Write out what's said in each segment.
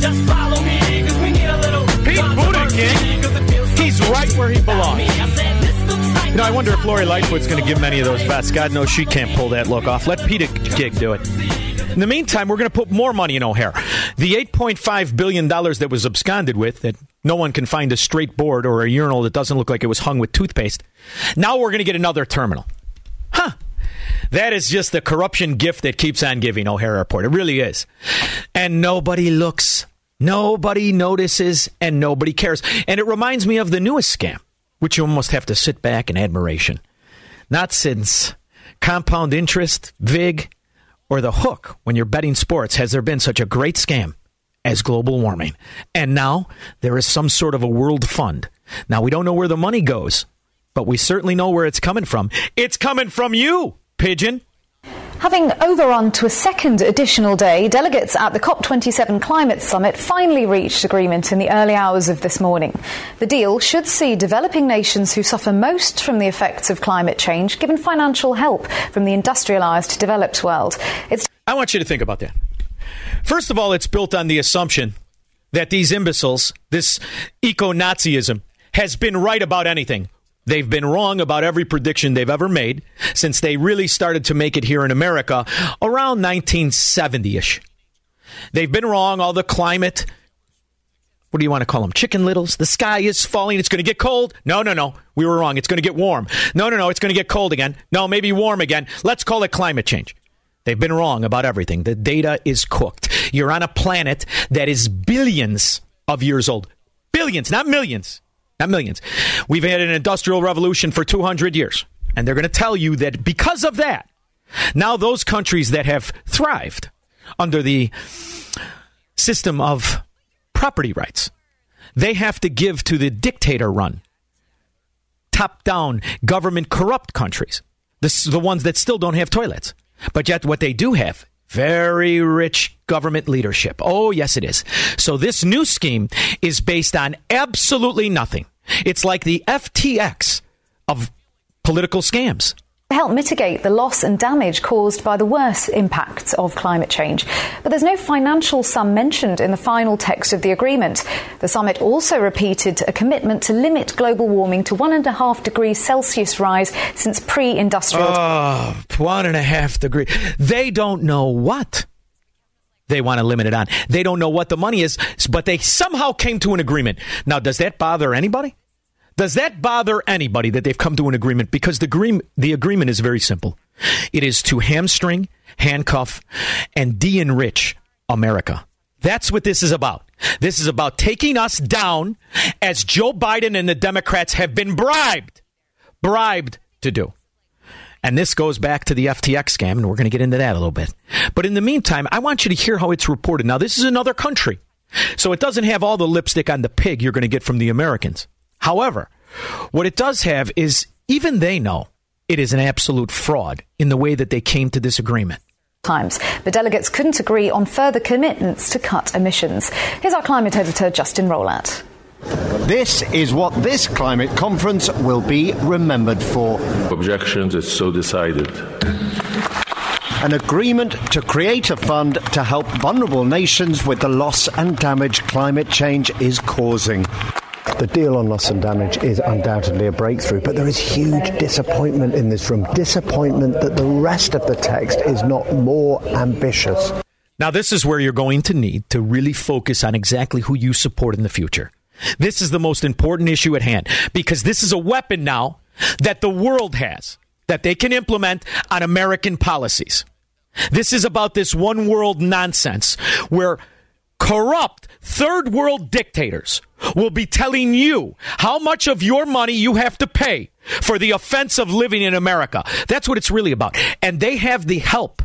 just follow me, because we need a little... Pete Buttigieg, he's right where he belongs. You know, I wonder if Lori Lightfoot's going to give him any of those vests. God knows she can't pull that look off. Let Pete Buttigieg do it. In the meantime, we're going to put more money in O'Hare. The $8.5 billion that was absconded with, that no one can find a straight board or a urinal that doesn't look like it was hung with toothpaste. Now we're going to get another terminal. Huh. That is just the corruption gift that keeps on giving, O'Hare Airport. It really is. And nobody looks, nobody notices, and nobody cares. And it reminds me of the newest scam, which you almost have to sit back in admiration. Not since compound interest, VIG, or the hook when you're betting sports has there been such a great scam as global warming. And now there is some sort of a world fund. Now, we don't know where the money goes, but we certainly know where it's coming from. It's coming from you, Pigeon. Having overrun to a second additional day, delegates at the COP27 climate summit finally reached agreement in the early hours of this morning. The deal should see developing nations who suffer most from the effects of climate change given financial help from the industrialized developed world. I want you to think about that. First of all, it's built on the assumption that these imbeciles, this eco-Nazism, has been right about anything. They've been wrong about every prediction they've ever made since they really started to make it here in America around 1970-ish. They've been wrong. All the climate, what do you want to call them? Chicken littles. The sky is falling. It's going to get cold. No. We were wrong. It's going to get warm. No. It's going to get cold again. No, maybe warm again. Let's call it climate change. They've been wrong about everything. The data is cooked. You're on a planet that is billions of years old. Billions, not millions. Not millions. We've had an industrial revolution for 200 years. And they're going to tell you that because of that, now those countries that have thrived under the system of property rights, they have to give to the dictator-run, top-down, government-corrupt countries. This is the ones that still don't have toilets. But yet what they do have, very rich government leadership. Oh, yes, it is. So this new scheme is based on absolutely nothing. It's like the FTX of political scams. To help mitigate the loss and damage caused by the worst impacts of climate change. But there's no financial sum mentioned in the final text of the agreement. The summit also repeated a commitment to limit global warming to 1.5 degrees Celsius rise since pre-industrial... 1.5 degrees. They don't know what they want to limit it on. They don't know what the money is, but they somehow came to an agreement. Now, does that bother anybody? Does that bother anybody that they've come to an agreement? Because the agreement is very simple. It is to hamstring, handcuff, and de-enrich America. That's what this is about. This is about taking us down, as Joe Biden and the Democrats have been bribed to do. And this goes back to the FTX scam, and we're going to get into that a little bit. But in the meantime, I want you to hear how it's reported. Now, this is another country, so it doesn't have all the lipstick on the pig you're going to get from the Americans. However, what it does have is even they know it is an absolute fraud in the way that they came to this agreement. But delegates couldn't agree on further commitments to cut emissions. Here's our climate editor, Justin Rowlatt. This is what this climate conference will be remembered for. Objections, it's so decided. An agreement to create a fund to help vulnerable nations with the loss and damage climate change is causing. The deal on loss and damage is undoubtedly a breakthrough, but there is huge disappointment in this room. Disappointment that the rest of the text is not more ambitious. Now, this is where you're going to need to really focus on exactly who you support in the future. This is the most important issue at hand, because this is a weapon now that the world has, that they can implement on American policies. This is about this one world nonsense where corrupt third world dictators will be telling you how much of your money you have to pay for the offense of living in America. That's what it's really about. And they have the help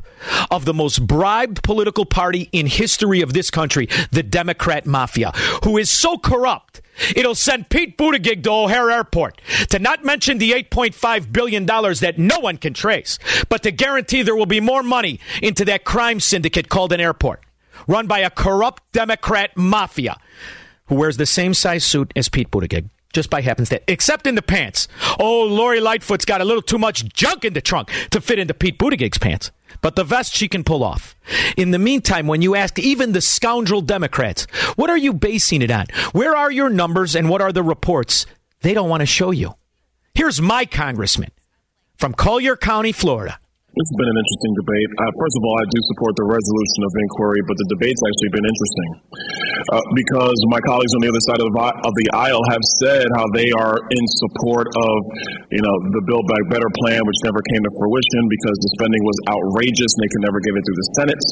of the most bribed political party in history of this country, the Democrat Mafia, who is so corrupt, it'll send Pete Buttigieg to O'Hare Airport, to not mention the $8.5 billion that no one can trace, but to guarantee there will be more money into that crime syndicate called an airport, run by a corrupt Democrat Mafia, who wears the same size suit as Pete Buttigieg. Just by happenstance, except in the pants. Oh, Lori Lightfoot's got a little too much junk in the trunk to fit into Pete Buttigieg's pants. But the vest she can pull off. In the meantime, when you ask even the scoundrel Democrats, what are you basing it on? Where are your numbers and what are the reports? They don't want to show you. Here's my congressman from Collier County, Florida. This has been an interesting debate. First of all, I do support the resolution of inquiry, but the debate's actually been interesting because my colleagues on the other side of the aisle have said how they are in support of, the Build Back Better plan, which never came to fruition because the spending was outrageous and they could never get it through the Senate.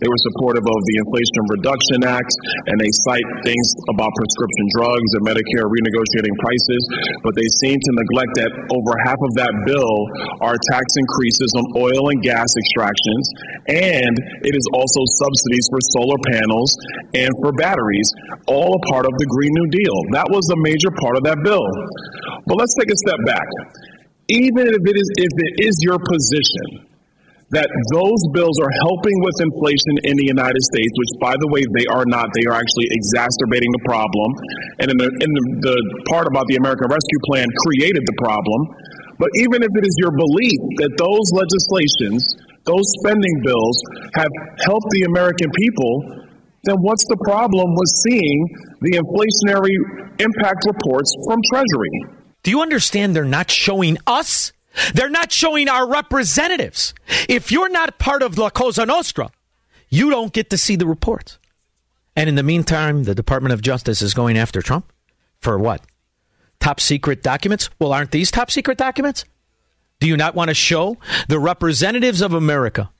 They were supportive of the Inflation Reduction Act, and they cite things about prescription drugs and Medicare renegotiating prices, but they seem to neglect that over half of that bill are tax increases on oil and gas extractions, and it is also subsidies for solar panels and for batteries, all a part of the Green New Deal. That was a major part of that bill. But let's take a step back. Even if it is your position that those bills are helping with inflation in the United States, which, by the way, they are not. They are actually exacerbating the problem. And in the part about the American Rescue Plan created the problem. But even if it is your belief that those legislations, those spending bills have helped the American people, then what's the problem with seeing the inflationary impact reports from Treasury? Do you understand they're not showing us? They're not showing our representatives. If you're not part of La Cosa Nostra, you don't get to see the reports. And in the meantime, the Department of Justice is going after Trump for what? Top secret documents? Well, aren't these top secret documents? Do you not want to show the representatives of America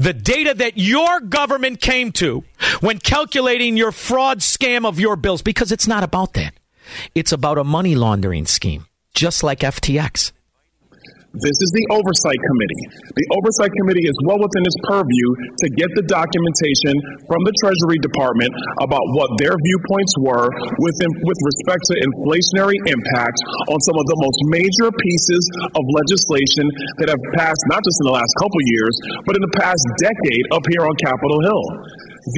the data that your government came to when calculating your fraud scam of your bills? Because it's not about that. It's about a money laundering scheme, just like FTX. This is the Oversight Committee. The Oversight Committee is well within its purview to get the documentation from the Treasury Department about what their viewpoints were with respect to inflationary impacts on some of the most major pieces of legislation that have passed, not just in the last couple years, but in the past decade up here on Capitol Hill.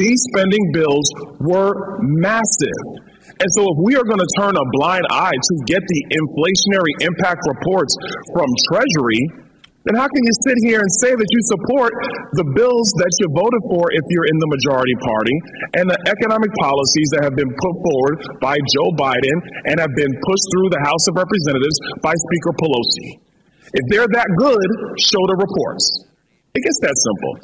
These spending bills were massive. And so if we are going to turn a blind eye to get the inflationary impact reports from Treasury, then how can you sit here and say that you support the bills that you voted for if you're in the majority party and the economic policies that have been put forward by Joe Biden and have been pushed through the House of Representatives by Speaker Pelosi? If they're that good, show the reports. It gets that simple.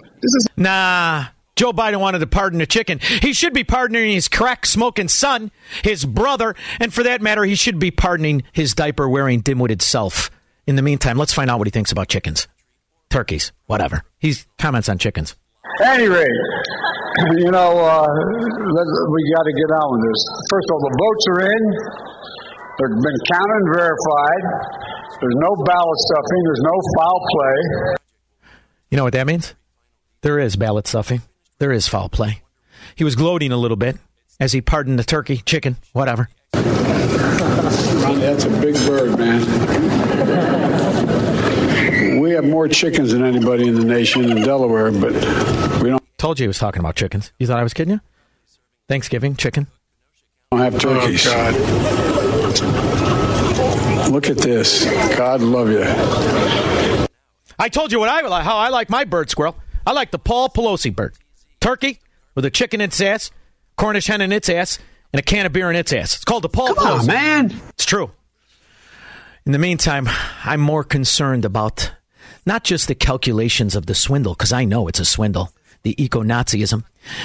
Joe Biden wanted to pardon a chicken. He should be pardoning his crack-smoking son, his brother, and for that matter, he should be pardoning his diaper-wearing, dim-witted self. In the meantime, let's find out what he thinks about chickens, turkeys, whatever. He comments on chickens. At any rate, we got to get on with this. First of all, the votes are in. They've been counted and verified. There's no ballot stuffing. There's no foul play. You know what that means? There is ballot stuffing. There is foul play. He was gloating a little bit as he pardoned the turkey, chicken, whatever. That's a big bird, man. We have more chickens than anybody in the nation in Delaware, but we don't. Told you he was talking about chickens. You thought I was kidding you? Thanksgiving, chicken. We don't have turkeys. Oh, God. Look at this. God love you. I told you how I like my bird, squirrel. I like the Paul Pelosi bird. Turkey with a chicken in its ass, Cornish hen in its ass, and a can of beer in its ass. It's called the Paul Pelosi. Come on, man. It's true. In the meantime, I'm more concerned about not just the calculations of the swindle, because I know it's a swindle, the eco-Nazism,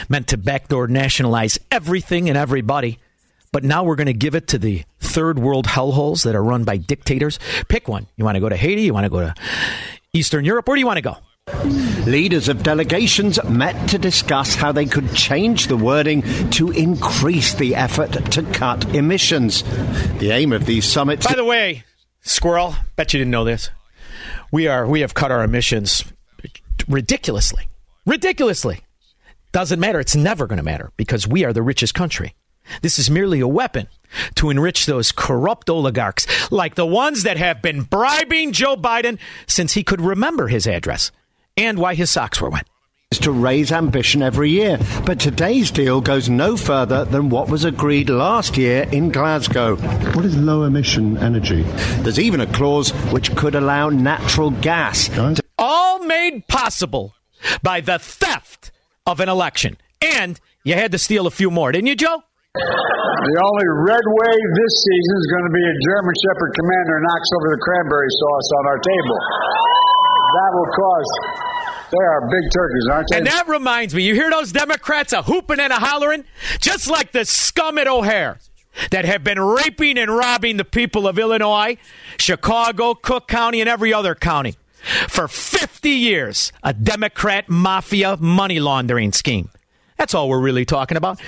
meant to backdoor nationalize everything and everybody. But now we're going to give it to the third world hellholes that are run by dictators. Pick one. You want to go to Haiti? You want to go to Eastern Europe? Where do you want to go? Leaders of delegations met to discuss how they could change the wording to increase the effort to cut emissions. The aim of these summits... By the way, squirrel, bet you didn't know this. We have cut our emissions ridiculously. Doesn't matter. It's never going to matter because we are the richest country. This is merely a weapon to enrich those corrupt oligarchs like the ones that have been bribing Joe Biden since he could remember his address and why his socks were wet. Is to raise ambition every year. But today's deal goes no further than what was agreed last year in Glasgow. What is low emission energy? There's even a clause which could allow natural gas. All made possible by the theft of an election. And you had to steal a few more, didn't you, Joe? The only red wave this season is going to be a German Shepherd commander knocks over the cranberry sauce on our table. That will cause... They are big turkeys, aren't they? And that reminds me, you hear those Democrats a hooping and a hollering? Just like the scum at O'Hare that have been raping and robbing the people of Illinois, Chicago, Cook County, and every other county. For 50 years, a Democrat mafia money laundering scheme. That's all we're really talking about.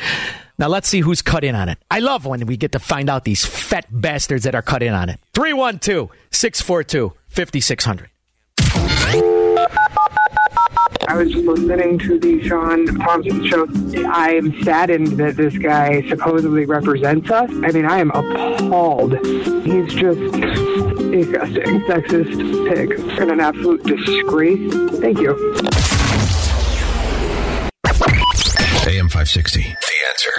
Now let's see who's cut in on it. I love when we get to find out these fat bastards that are cut in on it. 312-642-5600. I was listening to the Sean Thompson show. I am saddened that this guy supposedly represents us. I mean, I am appalled. He's just disgusting, sexist pig, and an absolute disgrace. Thank you. AM 560, The Answer.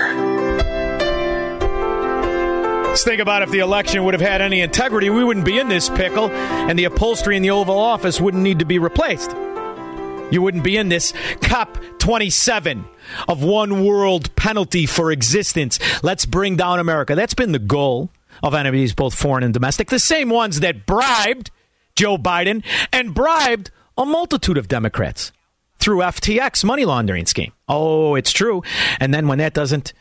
Let's think about if the election would have had any integrity, we wouldn't be in this pickle, and the upholstery in the Oval Office wouldn't need to be replaced. You wouldn't be in this COP27 of one world penalty for existence. Let's bring down America. That's been the goal of enemies, both foreign and domestic. The same ones that bribed Joe Biden and bribed a multitude of Democrats through FTX money laundering scheme. Oh, it's true. And then when that doesn't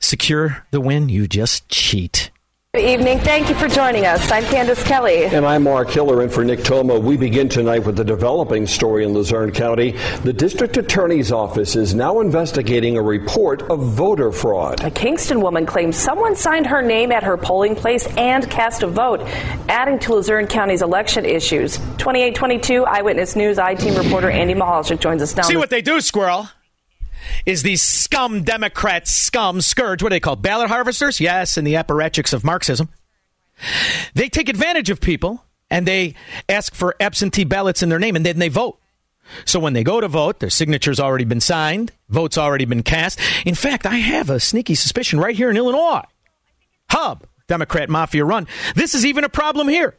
secure the win, you just cheat. Good evening. Thank you for joining us. I'm Candace Kelly. And I'm Mark Hiller in for Nick Toma. We begin tonight with the developing story in Luzerne County. The district attorney's office is now investigating a report of voter fraud. A Kingston woman claims someone signed her name at her polling place and cast a vote, adding to Luzerne County's election issues. 2822 Eyewitness News I-Team reporter Andy Mahalchik joins us now. See what they do, squirrel. Is these scum Democrats, scum, scourge, what do they call, ballot harvesters? Yes, in the apparatchiks of Marxism. They take advantage of people, and they ask for absentee ballots in their name, and then they vote. So when they go to vote, their signature's already been signed, vote's already been cast. In fact, I have a sneaky suspicion right here in Illinois. Hub, Democrat mafia run. This is even a problem here,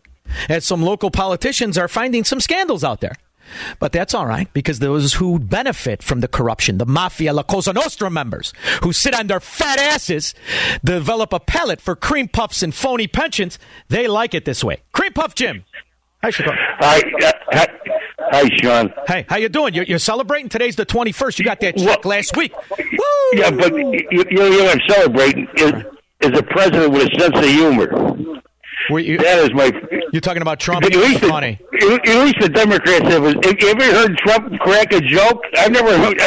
as some local politicians are finding some scandals out there. But that's all right, because those who benefit from the corruption, the mafia, La Cosa Nostra members, who sit on their fat asses, develop a palate for cream puffs and phony pensions, they like it this way. Cream Puff Jim. Hi, Chicago. Hi, Sean. Hey, how you doing? You're celebrating? Today's the 21st. You got that check last week. Woo! Yeah, but you weren't celebrating. Is a president with a sense of humor. You're talking about Trump. At least the Democrats have you ever heard Trump crack a joke? I've never heard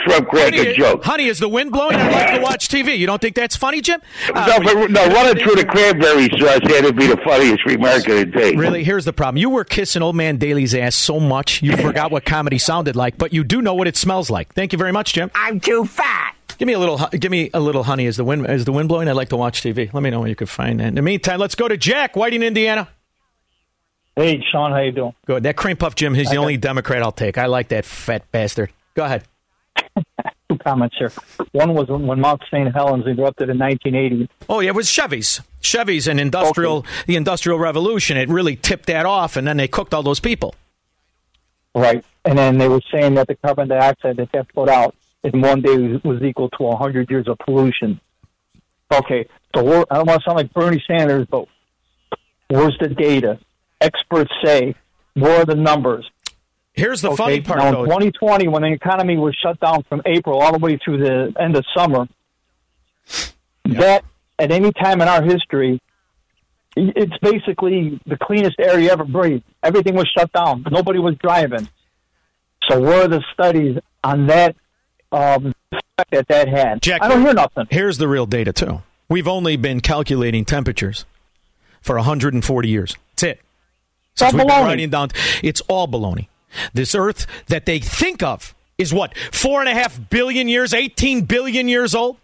Trump crack a joke. Honey, is the wind blowing? I like to watch TV. You don't think that's funny, Jim? No, running through the cranberry sauce had to be the funniest remark of the day. Really? Here's the problem. You were kissing old man Daly's ass so much you forgot what comedy sounded like, but you do know what it smells like. Thank you very much, Jim. I'm too fat. Give me a little honey. Is the wind blowing? I'd like to watch TV. Let me know where you could find that. In the meantime, let's go to Jack, Whiting, Indiana. Hey, Sean, how you doing? Good. That Cream Puff Jim, he's the only Democrat I'll take. I like that fat bastard. Go ahead. Two comments here. One was when Mount St. Helens erupted in 1980. Oh, yeah, it was Chevys. Chevys and the Industrial Revolution. It really tipped that off, and then they cooked all those people. Right. And then they were saying that the carbon dioxide that got put out in one day was equal to 100 years of pollution. Okay, so I don't want to sound like Bernie Sanders, but where's the data? Experts say, where are the numbers? Here's the funny part, now, though. In 2020, when the economy was shut down from April all the way through the end of summer, that at any time in our history, it's basically the cleanest air you ever breathed. Everything was shut down. Nobody was driving. So where are the studies on that? That had. Jack, I don't hear nothing. Here's the real data, too. We've only been calculating temperatures for 140 years. That's it. It's all baloney. It's all baloney. This Earth that they think of is what, 4.5 billion years, 18 billion years old?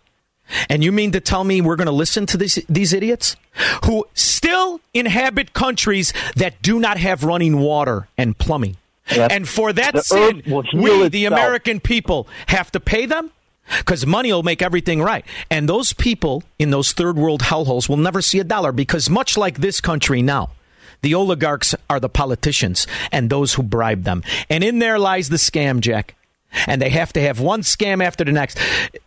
And you mean to tell me we're going to listen to these idiots who still inhabit countries that do not have running water and plumbing? Yep. And for that sin, we, the American people, have to pay them because money will make everything right. And those people in those third world hellholes will never see a dollar because much like this country now, the oligarchs are the politicians and those who bribe them. And in there lies the scam, Jack. And they have to have one scam after the next.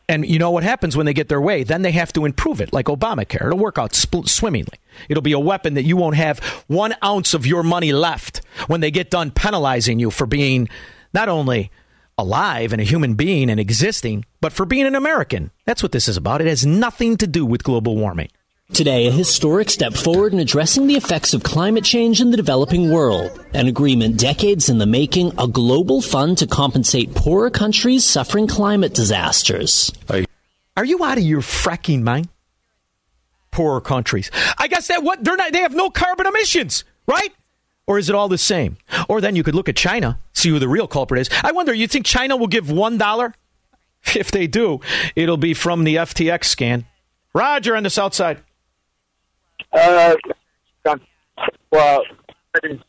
And you know what happens when they get their way? Then they have to improve it, like Obamacare. It'll work out swimmingly. It'll be a weapon that you won't have 1 ounce of your money left when they get done penalizing you for being not only alive and a human being and existing, but for being an American. That's what this is about. It has nothing to do with global warming. Today, a historic step forward in addressing the effects of climate change in the developing world. An agreement decades in the making, a global fund to compensate poorer countries suffering climate disasters. Are you out of your fracking mind? Poorer countries. I guess that what they're not, they have no carbon emissions, right? Or is it all the same? Or then you could look at China, see who the real culprit is. I wonder, you think China will give $1? If they do, it'll be from the FTX scan. Roger on the south side. Well,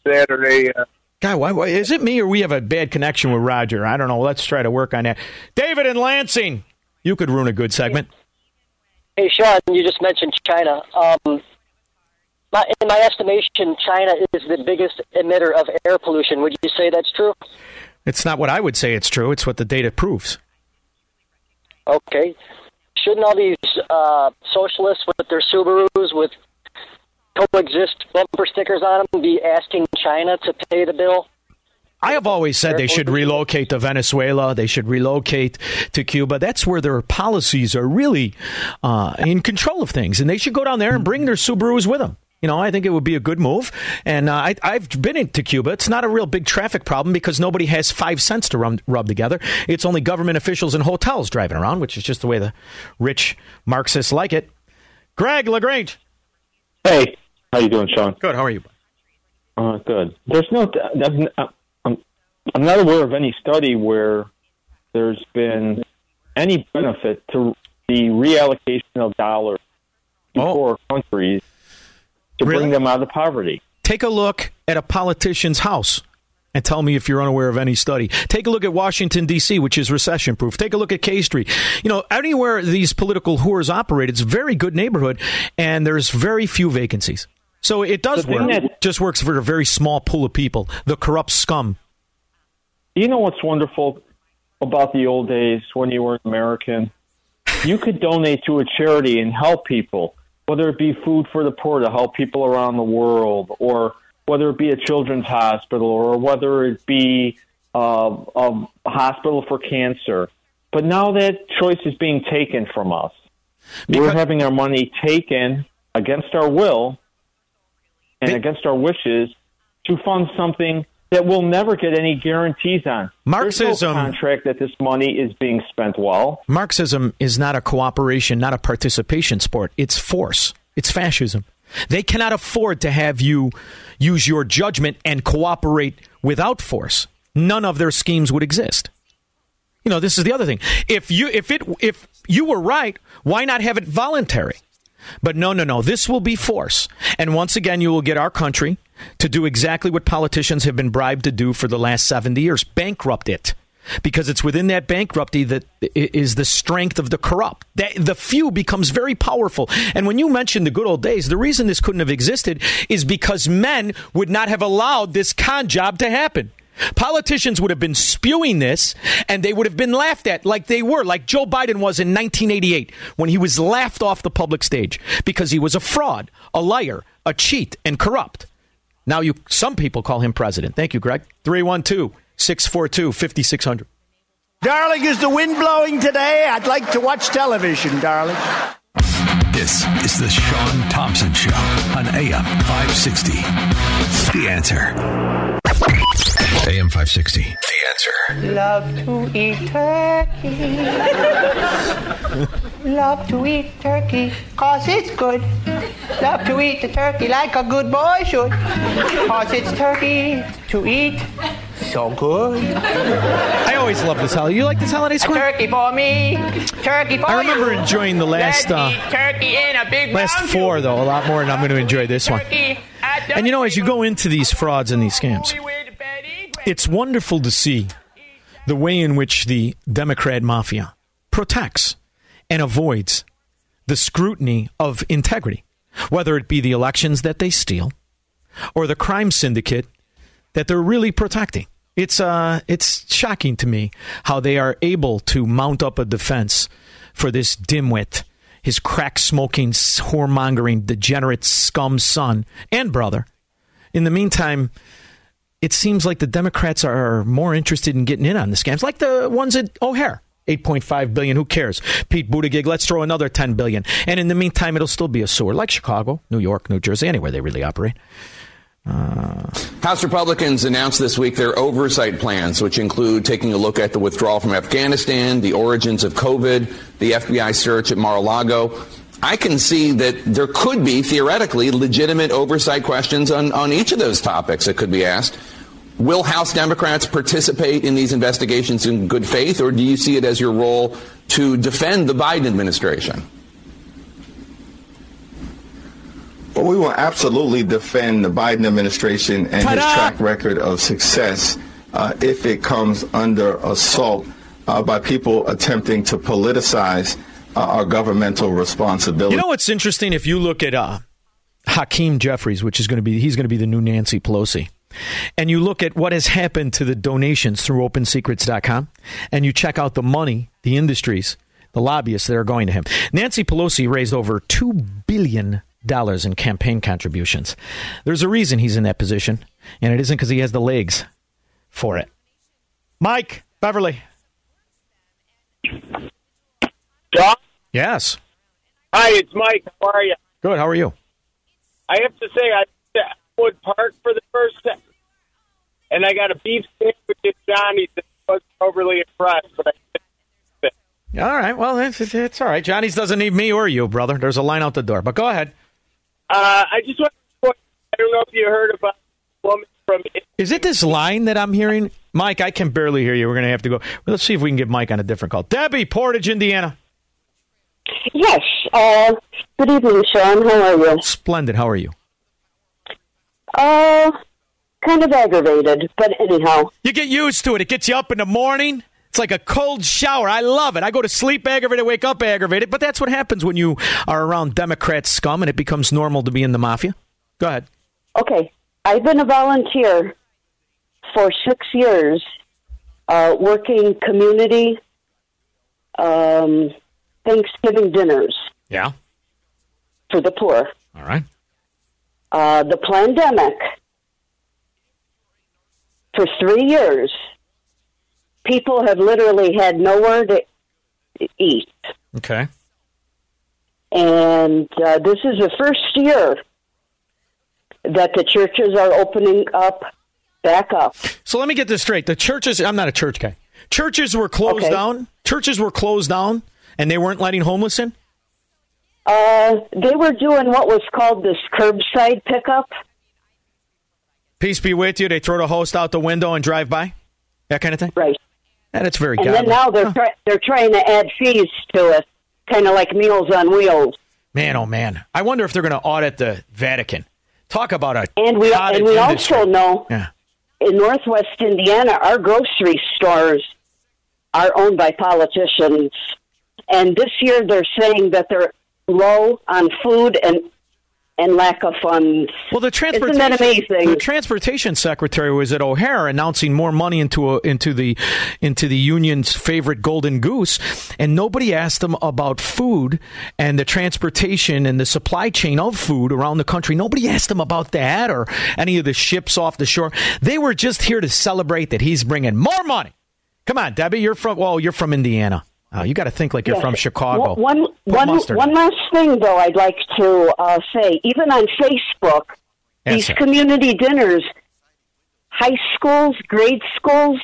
Saturday. God, why, is it me or we have a bad connection with Roger? I don't know. Let's try to work on that. David in Lansing, you could ruin a good segment. Hey, Sean, you just mentioned China. In my estimation, China is the biggest emitter of air pollution. Would you say that's true? It's not what I would say it's true. It's what the data proves. Okay. Shouldn't all these socialists with their Subarus with coexist bumper stickers on them be asking China to pay the bill? I have always said they should relocate to Venezuela. They should relocate to Cuba. That's where their policies are really in control of things. And they should go down there and bring their Subarus with them. You know, I think it would be a good move. And I've been into Cuba. It's not a real big traffic problem because nobody has 5 cents to rub together. It's only government officials and hotels driving around, which is just the way the rich Marxists like it. Greg LaGrange. Hey, how you doing, Sean? Good. How are you? Good. There's no. I'm not aware of any study where there's been any benefit to the reallocation of dollars to poor countries. To really? Bring them out of poverty. Take a look at a politician's house and tell me if you're unaware of any study. Take a look at Washington, D.C., which is recession-proof. Take a look at K Street. You know, anywhere these political whores operate, it's a very good neighborhood, and there's very few vacancies. So it does work. It just works for a very small pool of people, the corrupt scum. You know what's wonderful about the old days when you were an American? You could donate to a charity and help people. Whether it be food for the poor to help people around the world, or whether it be a children's hospital, or whether it be a hospital for cancer. But now that choice is being taken from us. We're having our money taken against our will and against our wishes to fund something that we'll never get any guarantees on. Marxism. There's no contract that this money is being spent well. Marxism is not a cooperation, not a participation sport. It's force. It's fascism. They cannot afford to have you use your judgment and cooperate without force. None of their schemes would exist. You know, this is the other thing. If you were right, why not have it voluntary? But no. This will be force. And once again, you will get our country to do exactly what politicians have been bribed to do for the last 70 years. Bankrupt it. Because it's within that bankruptcy that is the strength of the corrupt. The few becomes very powerful. And when you mention the good old days, the reason this couldn't have existed is because men would not have allowed this con job to happen. Politicians would have been spewing this, and they would have been laughed at like Joe Biden was in 1988 when he was laughed off the public stage because he was a fraud, a liar, a cheat, and corrupt. Now some people call him president. Thank you, Greg. 312-642-5600. Darling, is the wind blowing today? I'd like to watch television, darling. This is the Sean Thompson Show on AM 560. The Answer. AM 560. The Answer. Love to eat turkey. Love to eat turkey, cause it's good. Love to eat the turkey like a good boy should. Cause it's turkey to eat. so good. I always love this holiday. You like this holiday, Square? A turkey for me. Turkey for you. I remember enjoying the last turkey in a big last four, though, a lot more, and I'm going to enjoy this one. And, you know, as you go into these frauds and these scams, it's wonderful to see the way in which the Democrat mafia protects and avoids the scrutiny of integrity, whether it be the elections that they steal or the crime syndicate that they're really protecting. It's shocking to me how they are able to mount up a defense for this dimwit, his crack-smoking, whoremongering, degenerate scum son and brother. In the meantime, it seems like the Democrats are more interested in getting in on the scams, like the ones at O'Hare. $8.5 billion, who cares? Pete Buttigieg, let's throw another $10 billion. And in the meantime, it'll still be a sewer, like Chicago, New York, New Jersey, anywhere they really operate. House Republicans announced this week their oversight plans, which include taking a look at the withdrawal from Afghanistan, the origins of COVID, the FBI search at Mar-a-Lago. I can see that there could be, theoretically, legitimate oversight questions on each of those topics that could be asked. Will House Democrats participate in these investigations in good faith, or do you see it as your role to defend the Biden administration? Well, we will absolutely defend the Biden administration and his track record of success if it comes under assault by people attempting to politicize our governmental responsibility. You know what's interesting? If you look at Hakeem Jeffries, which is he's going to be the new Nancy Pelosi. And you look at what has happened to the donations through OpenSecrets.com, and you check out the money, the industries, the lobbyists that are going to him. Nancy Pelosi raised over $2 billion in campaign contributions. There's a reason he's in that position, and it isn't because he has the legs for it. Mike, Beverly. John? Yes. Hi, it's Mike. How are you? Good. How are you? I have to say, Wood Park for the first time, and I got a beef sandwich at Johnny's that wasn't overly impressed. But all right, well, it's all right. Johnny's doesn't need me or you, brother. There's a line out the door, but go ahead. I just want to point out, I don't know if you heard about a woman from... Is it this line that I'm hearing? Mike, I can barely hear you. We're going to have to go. Let's see if we can get Mike on a different call. Debbie, Portage, Indiana. Yes. Good evening, Sean. How are you? Splendid. How are you? Oh, kind of aggravated, but anyhow. You get used to it. It gets you up in the morning. It's like a cold shower. I love it. I go to sleep aggravated, wake up aggravated, but that's what happens when you are around Democrat scum and it becomes normal to be in the mafia. Go ahead. Okay. I've been a volunteer for 6 years, working community Thanksgiving dinners. Yeah. For the poor. All right. The pandemic, for 3 years, people have literally had nowhere to eat. Okay. And this is the first year that the churches are opening up back up. So let me get this straight. The churches, I'm not a church guy. Churches were closed down. Churches were closed down and they weren't letting homeless in? They were doing what was called this curbside pickup. Peace be with you. They throw the host out the window and drive by, that kind of thing. Right. And it's very. And godly. Then now they're trying to add fees to it, kind of like Meals on Wheels. Man, oh man! I wonder if they're going to audit the Vatican. Talk about a and we industry. Also know in Northwest Indiana, our grocery stores are owned by politicians, and this year they're saying that they're low on food and lack of funds. Well, isn't that amazing? The transportation secretary was at O'Hare announcing more money into the union's favorite golden goose, and nobody asked them about food and the transportation and the supply chain of food around the country. Nobody asked them about that or any of the ships off the shore. They were just here to celebrate that he's bringing more money. Come on, Debbie, you're from Indiana. Oh, you got to think like you're from Chicago. One last thing, though, I'd like to say, even on Facebook, these community dinners, high schools, grade schools,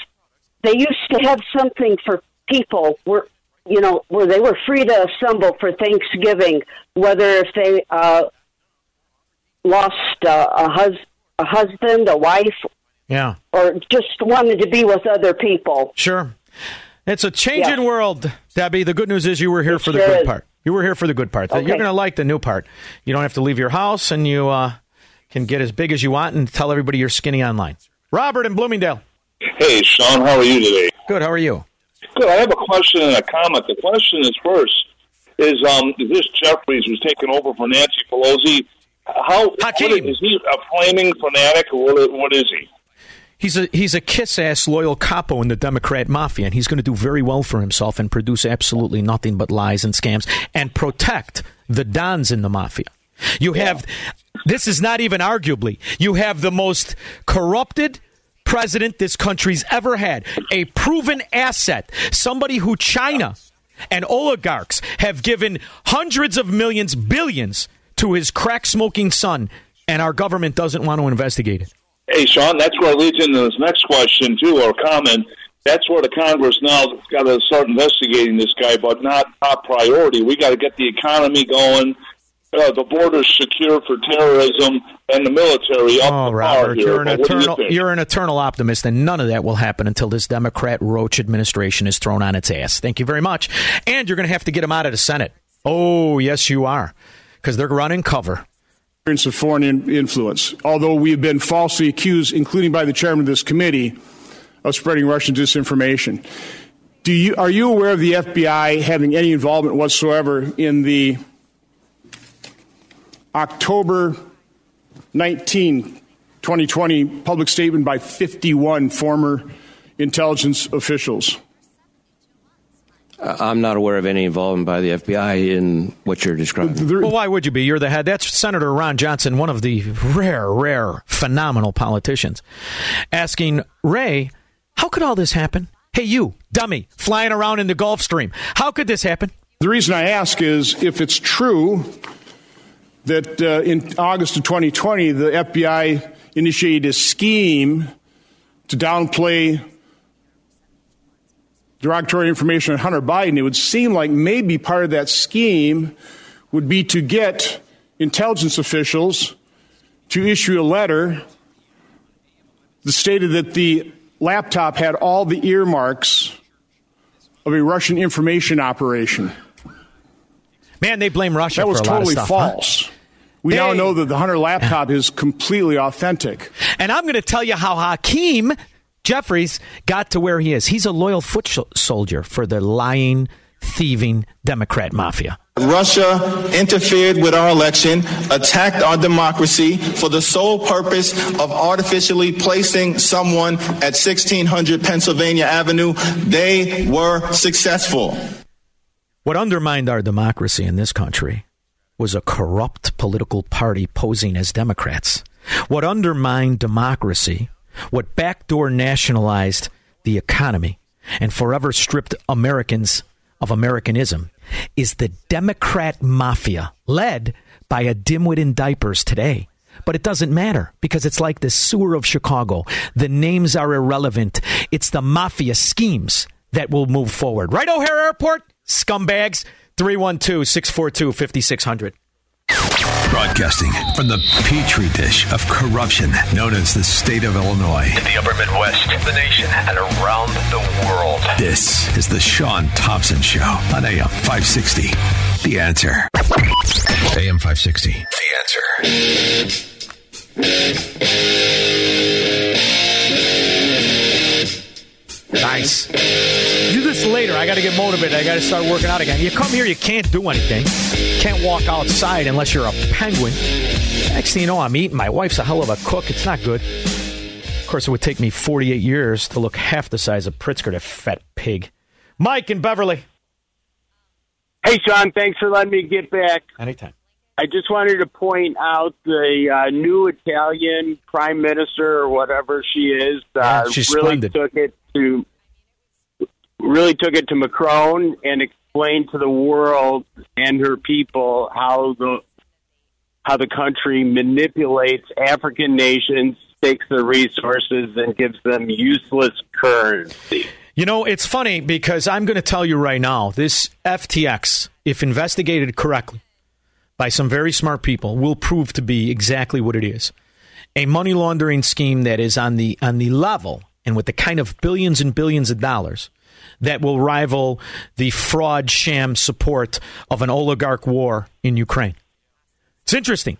they used to have something for people where they were free to assemble for Thanksgiving, whether if they lost a husband, a wife, Yeah. Or just wanted to be with other people. Sure. It's a changing world, Debbie. The good news is you were here for the good part. You were here for the good part. Okay. You're going to like the new part. You don't have to leave your house, and you can get as big as you want and tell everybody you're skinny online. Robert in Bloomingdale. Hey, Sean, how are you today? Good, how are you? Good. I have a question and a comment. The question is first, is this Jeffries who's taking over for Nancy Pelosi, is he a flaming fanatic, or what is he? He's a kiss-ass loyal capo in the Democrat mafia, and he's going to do very well for himself and produce absolutely nothing but lies and scams and protect the dons in the mafia. You have, this is not even arguably, you have the most corrupted president this country's ever had, a proven asset, somebody who China and oligarchs have given hundreds of millions, billions to his crack-smoking son, and our government doesn't want to investigate it. Hey, Sean, that's where it leads into this next question, too, or comment. That's where the Congress now has got to start investigating this guy, but not top priority. We got to get the economy going, the borders secure for terrorism, and the military up to par here. You're an eternal optimist, and none of that will happen until this Democrat Roach administration is thrown on its ass. Thank you very much. And you're going to have to get him out of the Senate. Oh, yes, you are, because they're running cover. Of foreign influence, although we have been falsely accused, including by the chairman of this committee, of spreading Russian disinformation. Are you aware of the FBI having any involvement whatsoever in the October 19, 2020 public statement by 51 former intelligence officials? I'm not aware of any involvement by the FBI in what you're describing. Well, why would you be? You're the head. That's Senator Ron Johnson, one of the rare, phenomenal politicians, asking Ray, how could all this happen? Hey, you, dummy, flying around in the Gulf Stream. How could this happen? The reason I ask is if it's true that in August of 2020, the FBI initiated a scheme to downplay derogatory information on Hunter Biden, it would seem like maybe part of that scheme would be to get intelligence officials to issue a letter that stated that the laptop had all the earmarks of a Russian information operation. Man, they blame Russia for a lot of stuff. That was totally false. Huh? We now know that the Hunter laptop is completely authentic. And I'm going to tell you how Hakeem Jeffries got to where he is. He's a loyal foot soldier for the lying, thieving Democrat mafia. Russia interfered with our election, attacked our democracy for the sole purpose of artificially placing someone at 1600 Pennsylvania Avenue. They were successful. What undermined our democracy in this country was a corrupt political party posing as Democrats. What undermined democracy, what backdoor nationalized the economy and forever stripped Americans of Americanism, is the Democrat mafia led by a dimwit in diapers today. But it doesn't matter because it's like the sewer of Chicago. The names are irrelevant. It's the mafia schemes that will move forward. Right, O'Hare Airport, scumbags, 312-642-5600. Broadcasting from the petri dish of corruption known as the state of Illinois, in the upper Midwest, the nation, and around the world. This is the Sean Thompson Show on AM 560. The Answer. AM 560. The Answer. Nice. Do this later. I got to get motivated. I got to start working out again. You come here, you can't do anything. Can't walk outside unless you're a penguin. Next thing you know, I'm eating. My wife's a hell of a cook. It's not good. Of course, it would take me 48 years to look half the size of Pritzker, that fat pig. Mike in Beverly. Hey, Sean. Thanks for letting me get back. Anytime. I just wanted to point out the new Italian prime minister or whatever she is. She's really splendid. Really took it to Macron and explained to the world and her people how the country manipulates African nations, takes their resources, and gives them useless currency. You know, it's funny because I'm going to tell you right now, this FTX, if investigated correctly by some very smart people, will prove to be exactly what it is. a money laundering scheme that is on the level and with the kind of billions and billions of dollars that will rival the fraud sham support of an oligarch war in Ukraine. It's interesting.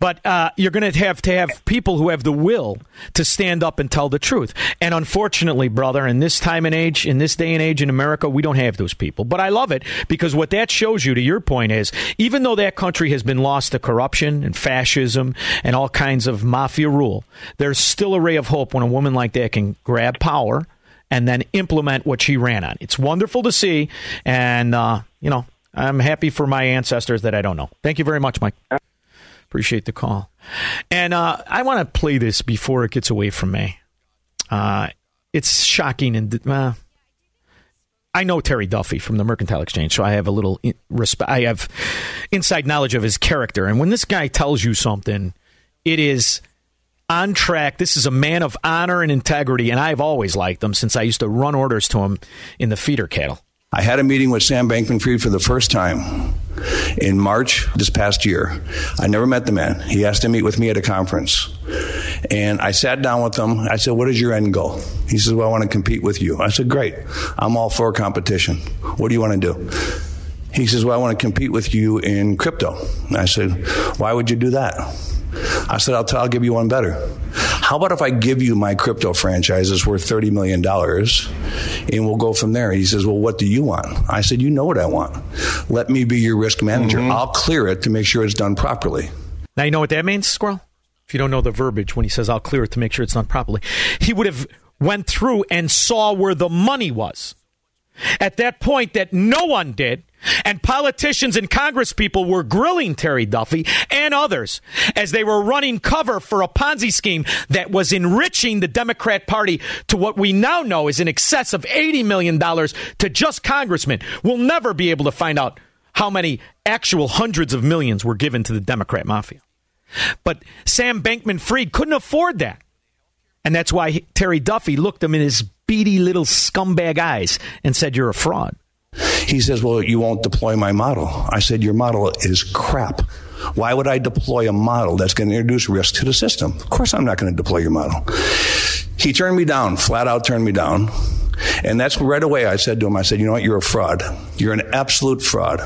But you're going to have people who have the will to stand up and tell the truth. And unfortunately, brother, in this time and age, in this day and age in America, we don't have those people. But I love it because what that shows you, to your point, is even though that country has been lost to corruption and fascism and all kinds of mafia rule, there's still a ray of hope when a woman like that can grab power and then implement what she ran on. It's wonderful to see. And, you know, I'm happy for my ancestors that I don't know. Thank you very much, Mike. Appreciate the call. And I want to play this before it gets away from me. It's shocking. And I know Terry Duffy from the Mercantile Exchange, so I have a little respect. I have inside knowledge of his character. And when this guy tells you something, it is on track. This is a man of honor and integrity, and I've always liked him since I used to run orders to him in the feeder cattle. I had a meeting with Sam Bankman-Fried for the first time in March this past year. I never met the man. He asked to meet with me at a conference. And I sat down with him. I said, what is your end goal? He says, well, I want to compete with you. I said, great. I'm all for competition. What do you want to do? He says, well, I want to compete with you in crypto. I said, why would you do that? I said, I'll give you one better. How about if I give you my crypto franchise that's worth $30 million and we'll go from there? He says, well, what do you want? I said, you know what I want. Let me be your risk manager. Mm-hmm. I'll clear it to make sure it's done properly. Now, you know what that means, Squirrel? If you don't know the verbiage, when he says, I'll clear it to make sure it's done properly, he would have went through and saw where the money was. At that point that no one did, and politicians and congresspeople were grilling Terry Duffy and others as they were running cover for a Ponzi scheme that was enriching the Democrat Party to what we now know is in excess of $80 million to just congressmen. We'll never be able to find out how many actual hundreds of millions were given to the Democrat mafia. But Sam Bankman-Fried couldn't afford that. And that's why Terry Duffy looked him in his beady little scumbag eyes and said, you're a fraud. He says, well, you won't deploy my model. I said, your model is crap. Why would I deploy a model that's going to introduce risk to the system? Of course, I'm not going to deploy your model. He turned me down, flat out turned me down. And that's right away I said to him, I said, you know what, you're a fraud. You're an absolute fraud.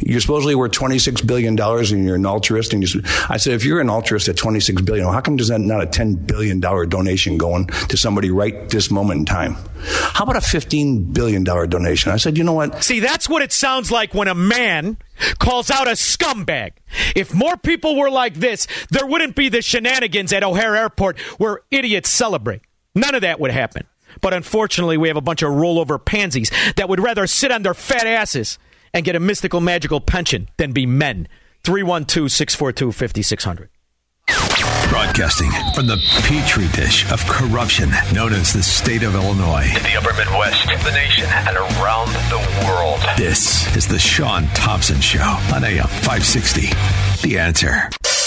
You're supposedly worth $26 billion and you're an altruist. And I said, if you're an altruist at $26 billion, how come there's not a $10 billion donation going to somebody right this moment in time? How about a $15 billion donation? I said, you know what? See, that's what it sounds like when a man calls out a scumbag. If more people were like this, there wouldn't be the shenanigans at O'Hare Airport where idiots celebrate. None of that would happen. But unfortunately, we have a bunch of rollover pansies that would rather sit on their fat asses and get a mystical, magical pension than be men. 312-642-5600. Broadcasting from the petri dish of corruption known as the state of Illinois. In the upper Midwest, the nation, and around the world. This is the Sean Thompson Show on AM 560. The Answer.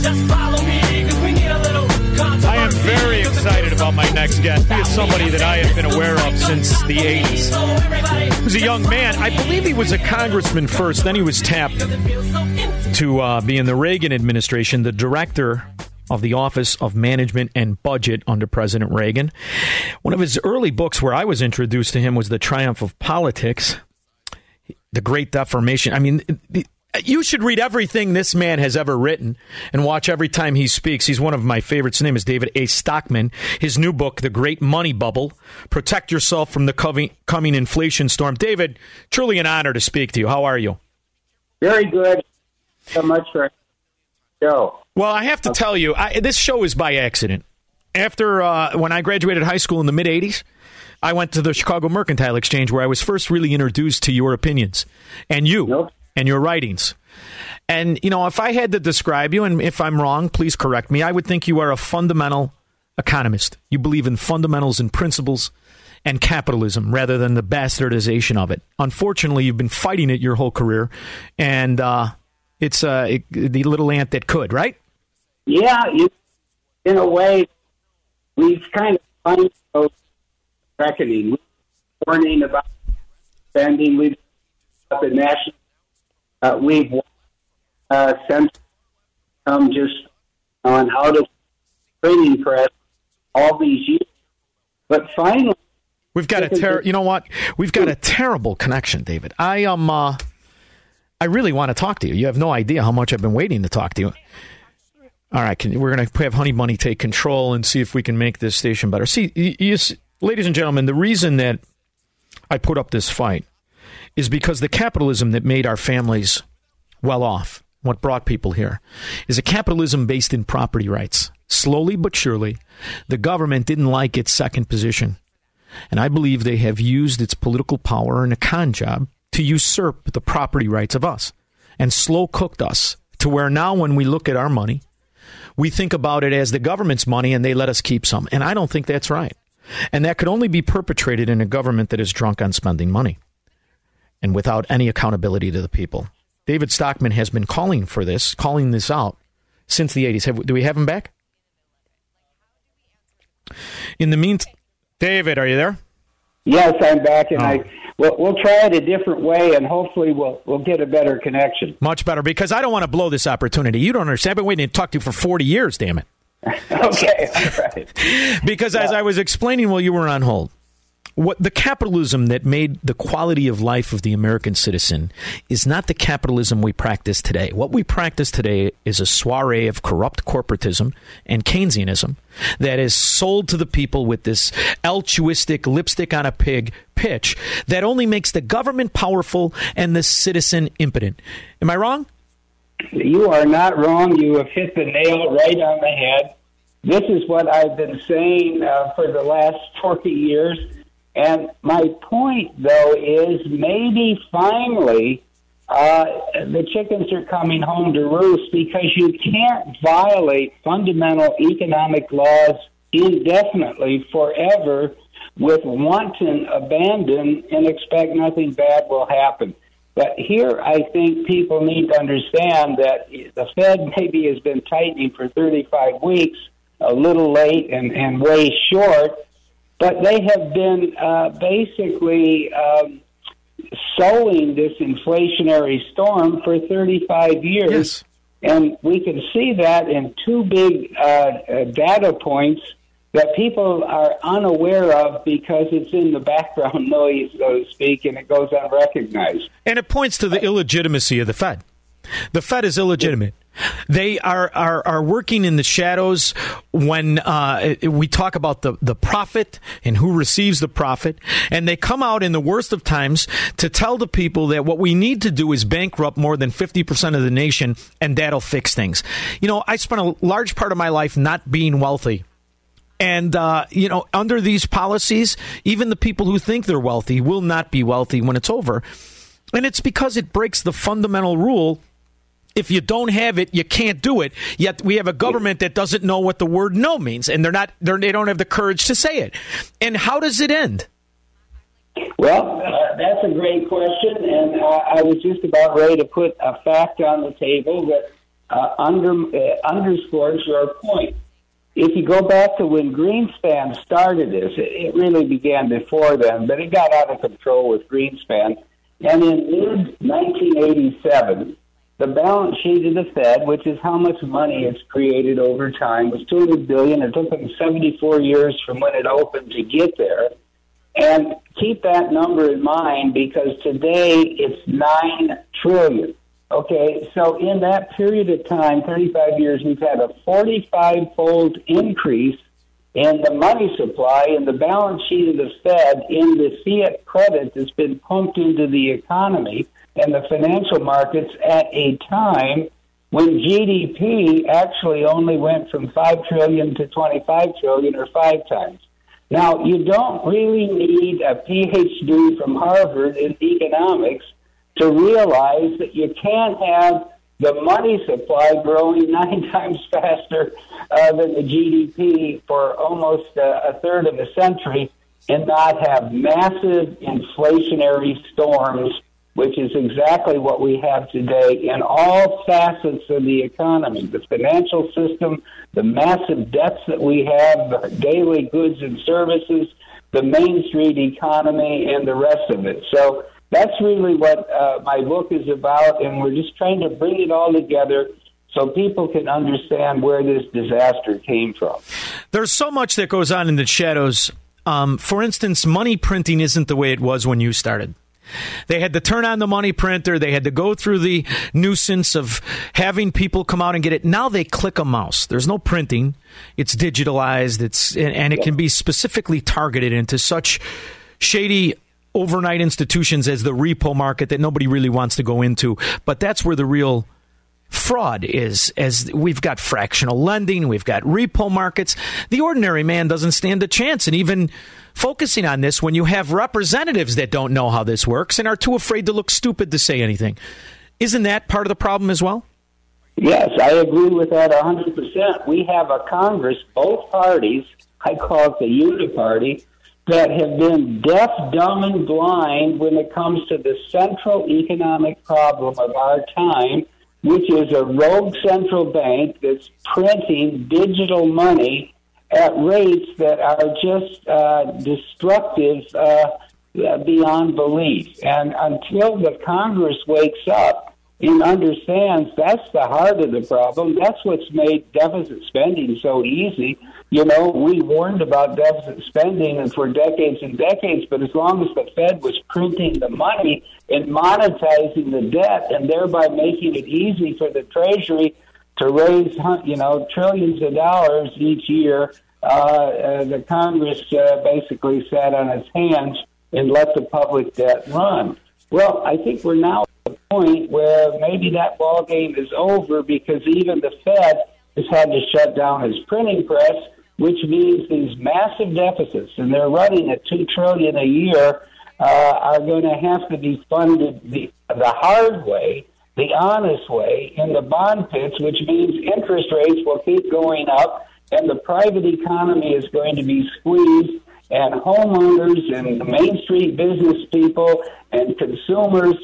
just follow me, because we need a little controversy. I am very excited about my next guest. He is somebody that I have been aware of since the 80s. He was a young man. I believe he was a congressman first, then he was tapped to be in the Reagan administration, the director of the Office of Management and Budget under President Reagan. One of his early books where I was introduced to him was The Triumph of Politics, The Great Deformation. I mean, you should read everything this man has ever written and watch every time he speaks. He's one of my favorites. His name is David A. Stockman. His new book, The Great Money Bubble, Protect Yourself from the Coming Inflation Storm. David, truly an honor to speak to you. How are you? Very good. Thank you so much for the show. Well, I have to tell you, this show is by accident. After when I graduated high school in the mid-'80s, I went to the Chicago Mercantile Exchange where I was first really introduced to your opinions and you and your writings. And, you know, if I had to describe you, and if I'm wrong, please correct me, I would think you are a fundamental economist. You believe in fundamentals and principles and capitalism rather than the bastardization of it. Unfortunately, you've been fighting it your whole career, and the little ant that could, right? Yeah, in a way, we've kind of found those reckoning. We've been warning about spending. We've up in national. We've sent come just on out of printing press all these years, but finally we've got You know what? We've got a terrible connection, David. I really want to talk to you. You have no idea how much I've been waiting to talk to you. All right, we're going to have Honey Bunny take control and see if we can make this station better. See, ladies and gentlemen, the reason that I put up this fight is because the capitalism that made our families well off, what brought people here, is a capitalism based in property rights. Slowly but surely, the government didn't like its second position, and I believe they have used its political power in a con job to usurp the property rights of us, and slow cooked us to where now when we look at our money, we think about it as the government's money and they let us keep some. And I don't think that's right. And that could only be perpetrated in a government that is drunk on spending money and without any accountability to the people. David Stockman has been calling this out since the 80s. Do we have him back? In the meantime, David, are you there? Yes, I'm back, and we'll try it a different way, and hopefully we'll get a better connection. Much better, because I don't want to blow this opportunity. You don't understand. I've been waiting to talk to you for 40 years, damn it. Okay, all right. Because as I was explaining while you were on hold, what the capitalism that made the quality of life of the American citizen is not the capitalism we practice today. What we practice today is a soiree of corrupt corporatism and Keynesianism that is sold to the people with this altruistic lipstick on a pig pitch that only makes the government powerful and the citizen impotent. Am I wrong? You are not wrong. You have hit the nail right on the head. This is what I've been saying for the last 40 years. And my point, though, is maybe finally the chickens are coming home to roost, because you can't violate fundamental economic laws indefinitely forever with wanton abandon and expect nothing bad will happen. But here I think people need to understand that the Fed maybe has been tightening for 35 weeks, a little late and way short. But they have been basically sowing this inflationary storm for 35 years. Yes. And we can see that in two big data points that people are unaware of because it's in the background noise, so to speak, and it goes unrecognized. And it points to the illegitimacy of the Fed. The Fed is illegitimate. They are working in the shadows when we talk about the profit and who receives the profit. And they come out in the worst of times to tell the people that what we need to do is bankrupt more than 50% of the nation, and that'll fix things. You know, I spent a large part of my life not being wealthy. And, you know, under these policies, even the people who think they're wealthy will not be wealthy when it's over. And it's because it breaks the fundamental rule. If you don't have it, you can't do it. Yet we have a government that doesn't know what the word no means, and they don't have the courage to say it. And how does it end? Well, that's a great question, and I was just about ready to put a fact on the table that underscores your point. If you go back to when Greenspan started this, it really began before then, but it got out of control with Greenspan. And in mid-1987, the balance sheet of the Fed, which is how much money it's created over time, was $200 billion. It took them 74 years from when it opened to get there. And keep that number in mind, because today it's $9 trillion. Okay, so in that period of time, 35 years, we've had a 45-fold increase in the money supply and the balance sheet of the Fed in the fiat credit that's been pumped into the economy and the financial markets at a time when GDP actually only went from 5 trillion to 25 trillion, or 5 times. Now, you don't really need a PhD from Harvard in economics to realize that you can't have the money supply growing 9 times faster than the GDP for almost a third of a century and not have massive inflationary storms, which is exactly what we have today in all facets of the economy, the financial system, the massive debts that we have, the daily goods and services, the Main Street economy, and the rest of it. So that's really what my book is about, and we're just trying to bring it all together so people can understand where this disaster came from. There's so much that goes on in the shadows. For instance, money printing isn't the way it was when you started. They had to turn on the money printer. They had to go through the nuisance of having people come out and get it. Now they click a mouse. There's no printing. It's digitalized. And it can be specifically targeted into such shady overnight institutions as the repo market that nobody really wants to go into. But that's where the real fraud is, as we've got fractional lending, we've got repo markets. The ordinary man doesn't stand a chance. And even focusing on this, when you have representatives that don't know how this works and are too afraid to look stupid to say anything, isn't that part of the problem as well? Yes, I agree with that 100%. We have a Congress, both parties, I call it the uniparty, that have been deaf, dumb, and blind when it comes to the central economic problem of our time, which is a rogue central bank that's printing digital money at rates that are just destructive beyond belief. And until the Congress wakes up and understands that's the heart of the problem, that's what's made deficit spending so easy. You know, we warned about deficit spending for decades and decades, but as long as the Fed was printing the money and monetizing the debt and thereby making it easy for the Treasury to raise, you know, trillions of dollars each year, the Congress basically sat on its hands and let the public debt run. Well, I think we're now at the point where maybe that ballgame is over because even the Fed has had to shut down its printing press, which means these massive deficits, and they're running at $2 trillion a year, are going to have to be funded the hard way, the honest way, in the bond pits, which means interest rates will keep going up, and the private economy is going to be squeezed, and homeowners and Main Street business people and consumers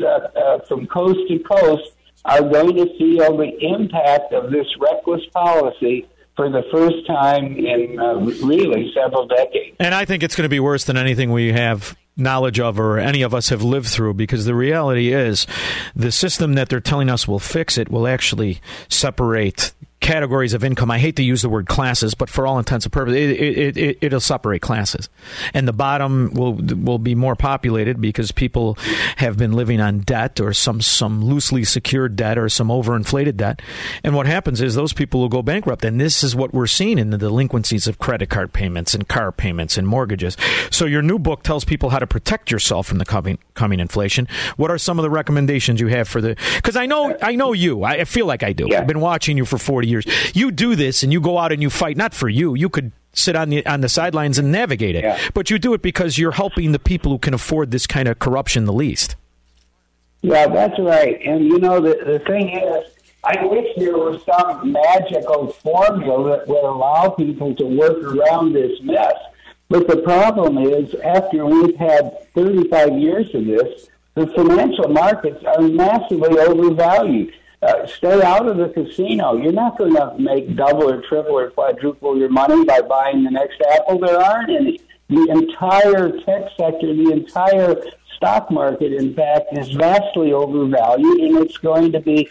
from coast to coast are going to feel the impact of this reckless policy for the first time in really several decades. And I think it's going to be worse than anything we have knowledge of or any of us have lived through, because the reality is the system that they're telling us will fix it will actually separate categories of income. I hate to use the word classes, but for all intents and purposes, it'll separate classes. And the bottom will be more populated because people have been living on debt or some loosely secured debt or some overinflated debt. And what happens is those people will go bankrupt. And this is what we're seeing in the delinquencies of credit card payments and car payments and mortgages. So your new book tells people how to protect yourself from the coming inflation. What are some of the recommendations you have for the... Because I know you. I feel like I do. Yeah. I've been watching you for 40 years. You do this and you go out and you fight, not for you. You could sit on the sidelines and navigate it. Yeah. But you do it because you're helping the people who can afford this kind of corruption the least. Yeah, that's right. And, you know, the thing is, I wish there was some magical formula that would allow people to work around this mess. But the problem is, after we've had 35 years of this, the financial markets are massively overvalued. Stay out of the casino. You're not going to make double or triple or quadruple your money by buying the next Apple. There aren't any. The entire tech sector, the entire stock market, in fact, is vastly overvalued, and it's going to be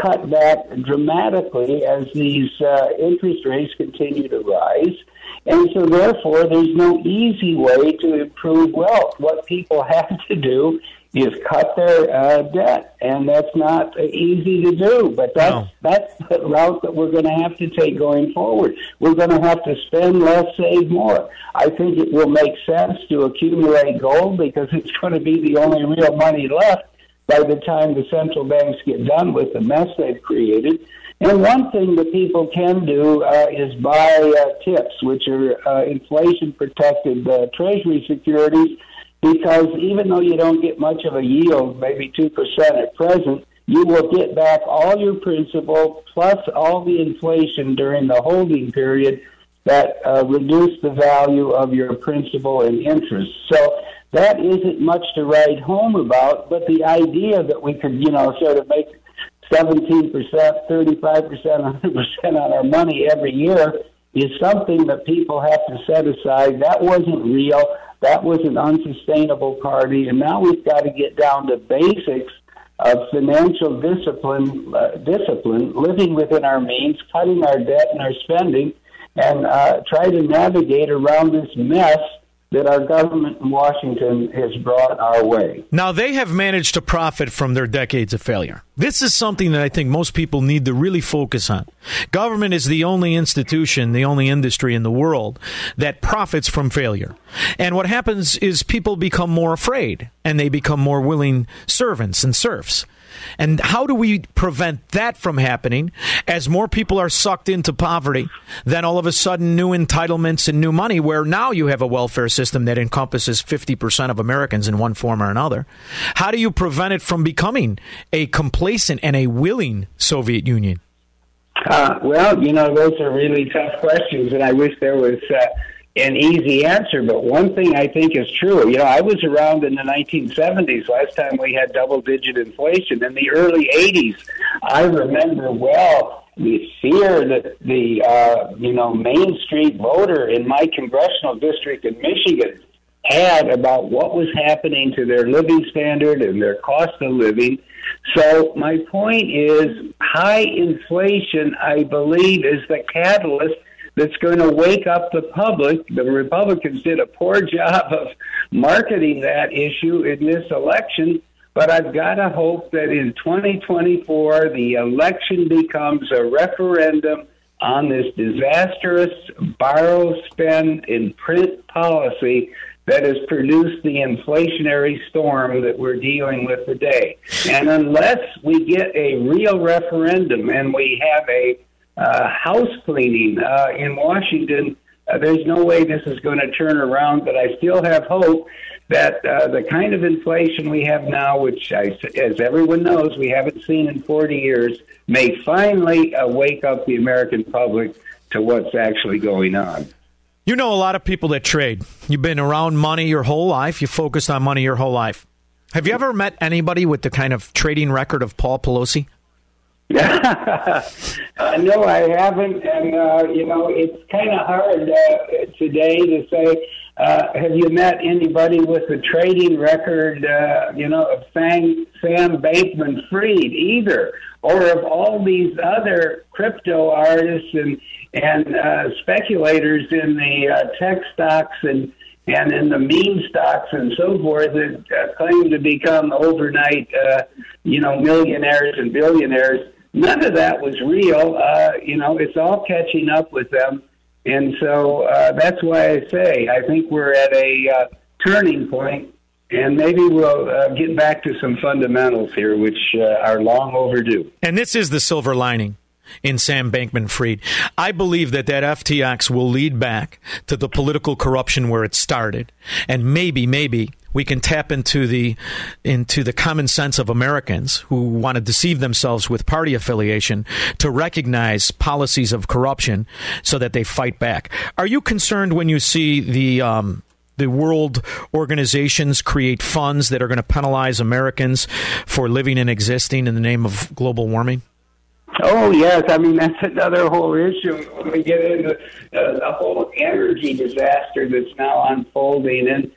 cut back dramatically as these interest rates continue to rise. And so, therefore, there's no easy way to improve wealth. What people have to do is cut their debt, and that's not easy to do. But that's the route that we're going to have to take going forward. We're going to have to spend less, save more. I think it will make sense to accumulate gold because it's going to be the only real money left by the time the central banks get done with the mess they've created. And one thing that people can do is buy TIPS, which are inflation-protected treasury securities, because even though you don't get much of a yield, maybe 2% at present, you will get back all your principal plus all the inflation during the holding period that reduced the value of your principal and interest. So that isn't much to write home about, but the idea that we could, you know, sort of make 17%, 35%, 100% on our money every year is something that people have to set aside. That wasn't real. That was an unsustainable party, and now we've got to get down to basics of financial discipline, living within our means, cutting our debt and our spending, and try to navigate around this mess that our government in Washington has brought our way. Now, they have managed to profit from their decades of failure. This is something that I think most people need to really focus on. Government is the only institution, the only industry in the world that profits from failure. And what happens is people become more afraid, and they become more willing servants and serfs. And how do we prevent that from happening as more people are sucked into poverty? Then all of a sudden, new entitlements and new money, where now you have a welfare system that encompasses 50% of Americans in one form or another. How do you prevent it from becoming a complacent and a willing Soviet Union? Well, you know, those are really tough questions, and I wish there was an easy answer, but one thing I think is true. You know, I was around in the 1970s, last time we had double-digit inflation. In the early 80s, I remember well the fear that the, you know, Main Street voter in my congressional district in Michigan had about what was happening to their living standard and their cost of living. So my point is high inflation, I believe, is the catalyst that's going to wake up the public. The Republicans did a poor job of marketing that issue in this election, but I've got to hope that in 2024, the election becomes a referendum on this disastrous borrow, spend, and print policy that has produced the inflationary storm that we're dealing with today. And unless we get a real referendum and we have a house cleaning in Washington, there's no way this is going to turn around, but I still have hope that the kind of inflation we have now, which as everyone knows, we haven't seen in 40 years, may finally wake up the American public to what's actually going on. You know a lot of people that trade. You've been around money your whole life. You focused on money your whole life. Have you ever met anybody with the kind of trading record of Paul Pelosi? No, I haven't, and you know, it's kind of hard today to say. Have you met anybody with a trading record, you know, of Sam Bankman-Fried either, or of all these other crypto artists and speculators in the tech stocks and in the meme stocks and so forth that claim to become overnight, you know, millionaires and billionaires? None of that was real. You know, it's all catching up with them. And so that's why I say I think we're at a turning point, and maybe we'll get back to some fundamentals here, which are long overdue. And this is the silver lining in Sam Bankman-Fried. I believe that FTX will lead back to the political corruption where it started. And maybe we can tap into the common sense of Americans who want to deceive themselves with party affiliation to recognize policies of corruption so that they fight back. Are you concerned when you see the world organizations create funds that are going to penalize Americans for living and existing in the name of global warming? Oh, yes. I mean, that's another whole issue when we get into the whole energy disaster that's now unfolding. And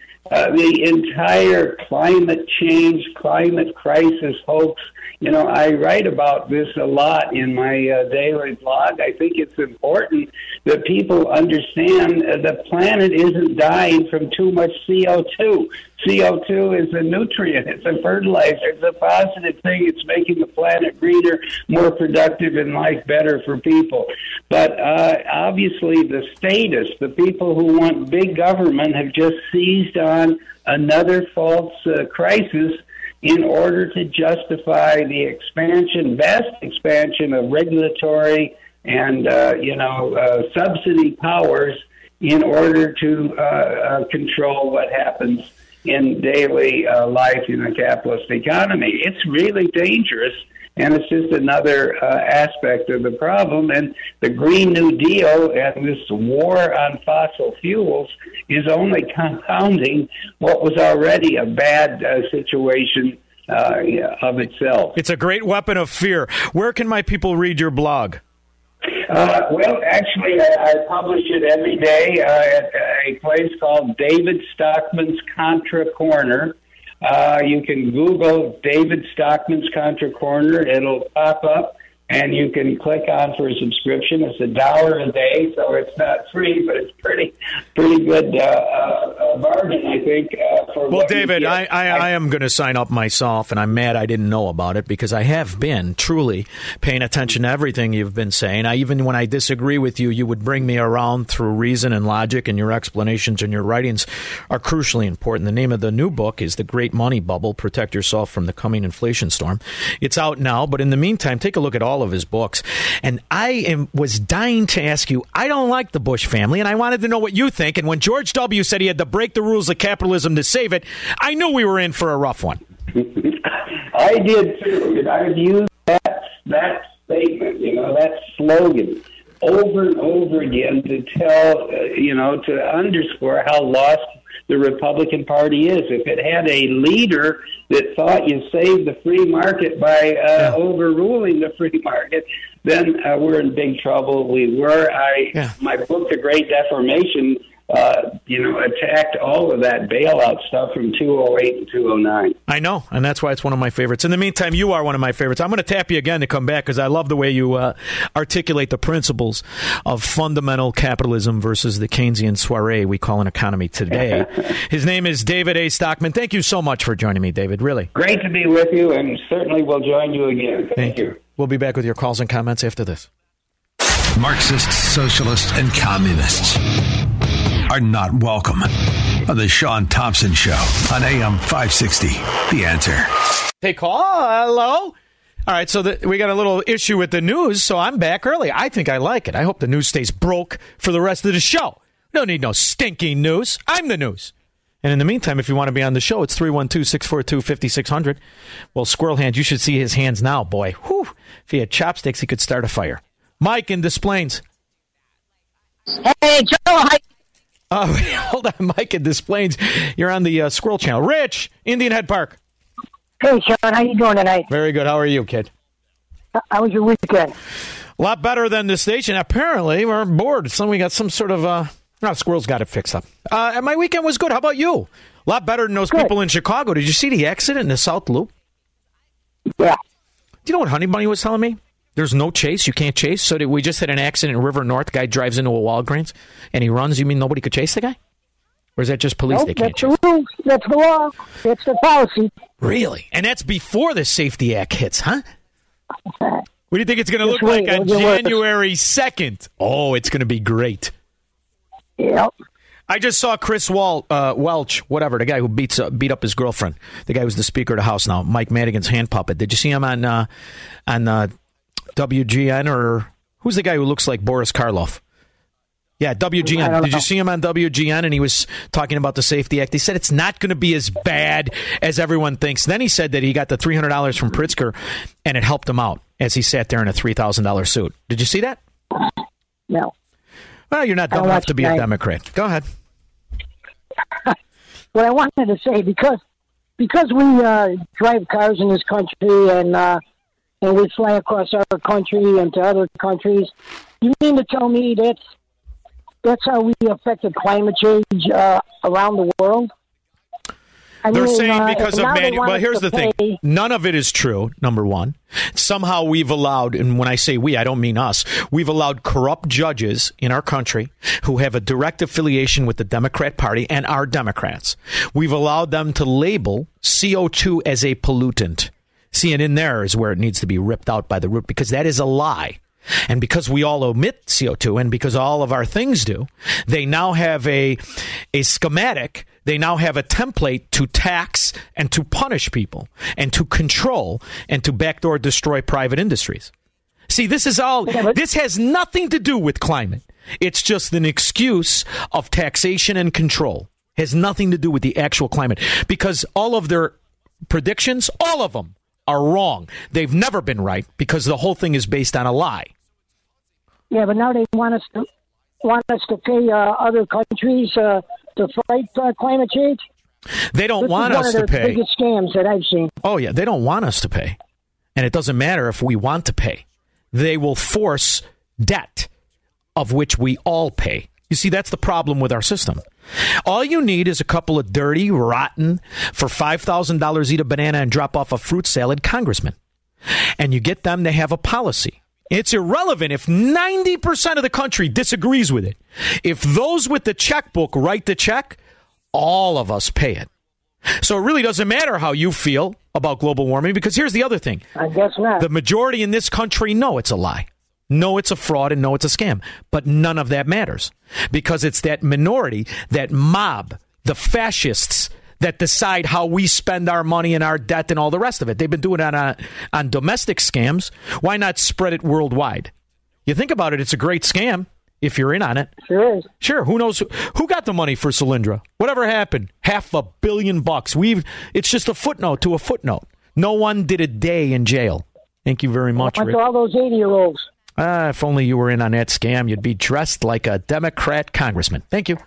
the entire climate change, climate crisis hoax, you know, I write about this a lot in my daily blog. I think it's important that people understand the planet isn't dying from too much CO2. CO2 is a nutrient. It's a fertilizer. It's a positive thing. It's making the planet greener, more productive, and life better for people. But obviously the statists, the people who want big government, have just seized on another false crisis in order to justify the expansion, vast expansion of regulatory and, subsidy powers in order to control what happens in daily life in a capitalist economy. It's really dangerous, and it's just another aspect of the problem. And the Green New Deal and this war on fossil fuels is only compounding what was already a bad situation of itself. It's a great weapon of fear. Where can my people read your blog? Well, actually, I publish it every day at a place called David Stockman's Contra Corner. You can Google David Stockman's Contra Corner. It'll pop up, and you can click on for a subscription. It's $1 a day, so it's not free, but it's pretty good bargain, I think. Well, David, I am going to sign up myself, and I'm mad I didn't know about it because I have been truly paying attention to everything you've been saying. Even when I disagree with you, you would bring me around through reason and logic, and your explanations and your writings are crucially important. The name of the new book is The Great Money Bubble, Protect Yourself from the Coming Inflation Storm. It's out now, but in the meantime, take a look at all of his books. And I was dying to ask you, I don't like the Bush family, and I wanted to know what you think. And when George W. said he had to break the rules of capitalism to save it, I knew we were in for a rough one. I did too. And I've used that statement, that slogan over and over again to tell, to underscore how lost the Republican Party is. If it had a leader that thought you saved the free market by overruling the free market, then we're in big trouble. My book, The Great Deformation, attacked all of that bailout stuff from 2008 and 2009. I know, and that's why it's one of my favorites. In the meantime, you are one of my favorites. I'm going to tap you again to come back because I love the way you articulate the principles of fundamental capitalism versus the Keynesian soiree we call an economy today. His name is David A. Stockman. Thank you so much for joining me, David. Really. Great to be with you, and certainly we'll join you again. Thank you. We'll be back with your calls and comments after this. Marxists, socialists, and communists are not welcome on the Sean Thompson Show on AM 560. The Answer. Hey, call. Hello. All right, so we got a little issue with the news, so I'm back early. I think I like it. I hope the news stays broke for the rest of the show. No need no stinking news. I'm the news. And in the meantime, if you want to be on the show, it's 312-642-5600. Well, Squirrel Hand, you should see his hands now, boy. Whew. If he had chopsticks, he could start a fire. Mike in Des Plaines. Hey, Joe. Hi. Hold on, Mike in Des Plaines. You're on the Squirrel Channel. Rich, Indian Head Park. Hey, Sean, how you doing tonight? Very good. How are you, kid? How was your weekend? A lot better than the station. Apparently, we're bored. So we got some sort of... No, Squirrel's got it fixed up. And my weekend was good. How about you? A lot better than those people in Chicago. Did you see the accident in the South Loop? Yeah. Do you know what Honey Bunny was telling me? There's no chase. You can't chase. So we just had an accident in River North. Guy drives into a Walgreens and he runs. You mean nobody could chase the guy? Or is that just police? Nope, they can't chase. That's the rules. That's the law. That's the policy. Really? And that's before the Safety Act hits, huh? What do you think it's going to look like on January 2nd? Oh, it's going to be great. Yep. I just saw Chris Welch, whatever, the guy who beat up his girlfriend. The guy who's the Speaker of the House now, Mike Madigan's hand puppet. Did you see him on WGN, or who's the guy who looks like Boris Karloff? Yeah, WGN. Did you see him on WGN? And he was talking about the Safety Act. He said it's not going to be as bad as everyone thinks. Then he said that he got the $300 from Pritzker, and it helped him out as he sat there in a $3,000 suit. Did you see that? No. Well, you're not dumb enough to be a Democrat. Go ahead. What I wanted to say, because we drive cars in this country and we fly across our country and to other countries, you mean to tell me that's how we affected climate change around the world? Well, here's the thing. None of it is true, number one. Somehow we've allowed, and when I say we, I don't mean us, we've allowed corrupt judges in our country who have a direct affiliation with the Democrat Party and are Democrats. We've allowed them to label CO2 as a pollutant. See, and in there is where it needs to be ripped out by the root, because that is a lie. And because we all emit CO2, and because all of our things do, they now have a schematic. They now have a template to tax and to punish people and to control and to backdoor destroy private industries. See, this is all. This has nothing to do with climate. It's just an excuse of taxation and control. has nothing to do with the actual climate, because all of their predictions, all of them, are wrong. They've never been right because the whole thing is based on a lie. Yeah, but now they want us to pay other countries to fight climate change. They don't want us to pay. This is one of the biggest scams that I've seen. Oh yeah, they don't want us to pay, and it doesn't matter if we want to pay. They will force debt, of which we all pay. You see, that's the problem with our system. All you need is a couple of dirty, rotten, for $5,000 eat a banana and drop off a fruit salad congressman. And you get them to have a policy. It's irrelevant if 90% of the country disagrees with it. If those with the checkbook write the check, all of us pay it. So it really doesn't matter how you feel about global warming, because here's the other thing. I guess not. The majority in this country know it's a lie. No, it's a fraud, and no, it's a scam. But none of that matters, because it's that minority, that mob, the fascists, that decide how we spend our money and our debt and all the rest of it. They've been doing it on domestic scams. Why not spread it worldwide? You think about it, it's a great scam if you're in on it. Sure is. Sure, who knows? Who got the money for Solyndra? Whatever happened? $500 million. It's just a footnote to a footnote. No one did a day in jail. Thank you very much, Rick. All those 80-year-olds. If only you were in on that scam, you'd be dressed like a Democrat congressman. Thank you.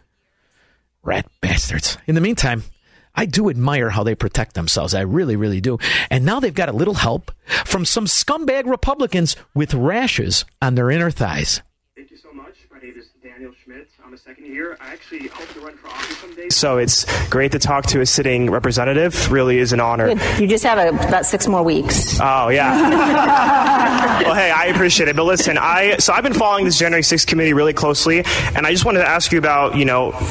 Rat bastards. In the meantime, I do admire how they protect themselves. I really, really do. And now they've got a little help from some scumbag Republicans with rashes on their inner thighs. Thank you so much. My name is Daniel Schmidt. I'm a second year. I actually hope to run for office someday. So it's great to talk to a sitting representative. Really is an honor. You just have about 6 more weeks. Oh, yeah. Well, hey, I appreciate it. But listen, I've been following this January 6th committee really closely, and I just wanted to ask you about,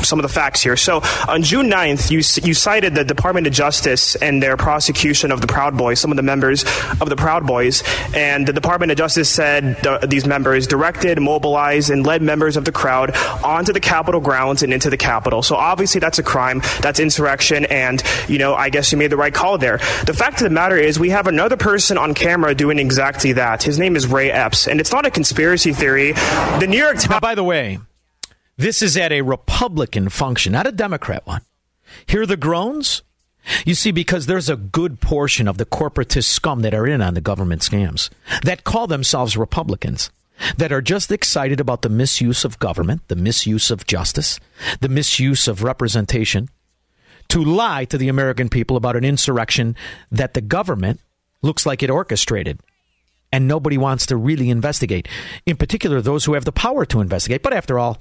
some of the facts here. So on June 9th, you cited the Department of Justice and their prosecution of the Proud Boys, some of the members of the Proud Boys, and the Department of Justice said these members directed, mobilized, and led members of the crowd onto the Capitol grounds and into the Capitol. So obviously that's a crime, that's insurrection, and, I guess you made the right call there. The fact of the matter is we have another person on camera doing exactly that. His name is Ray Epps, and it's not a conspiracy theory. The New York Times... Now, by the way, this is at a Republican function, not a Democrat one. Hear the groans? You see, because there's a good portion of the corporatist scum that are in on the government scams that call themselves Republicans, that are just excited about the misuse of government, the misuse of justice, the misuse of representation, to lie to the American people about an insurrection that the government looks like it orchestrated, and nobody wants to really investigate, in particular those who have the power to investigate. But after all,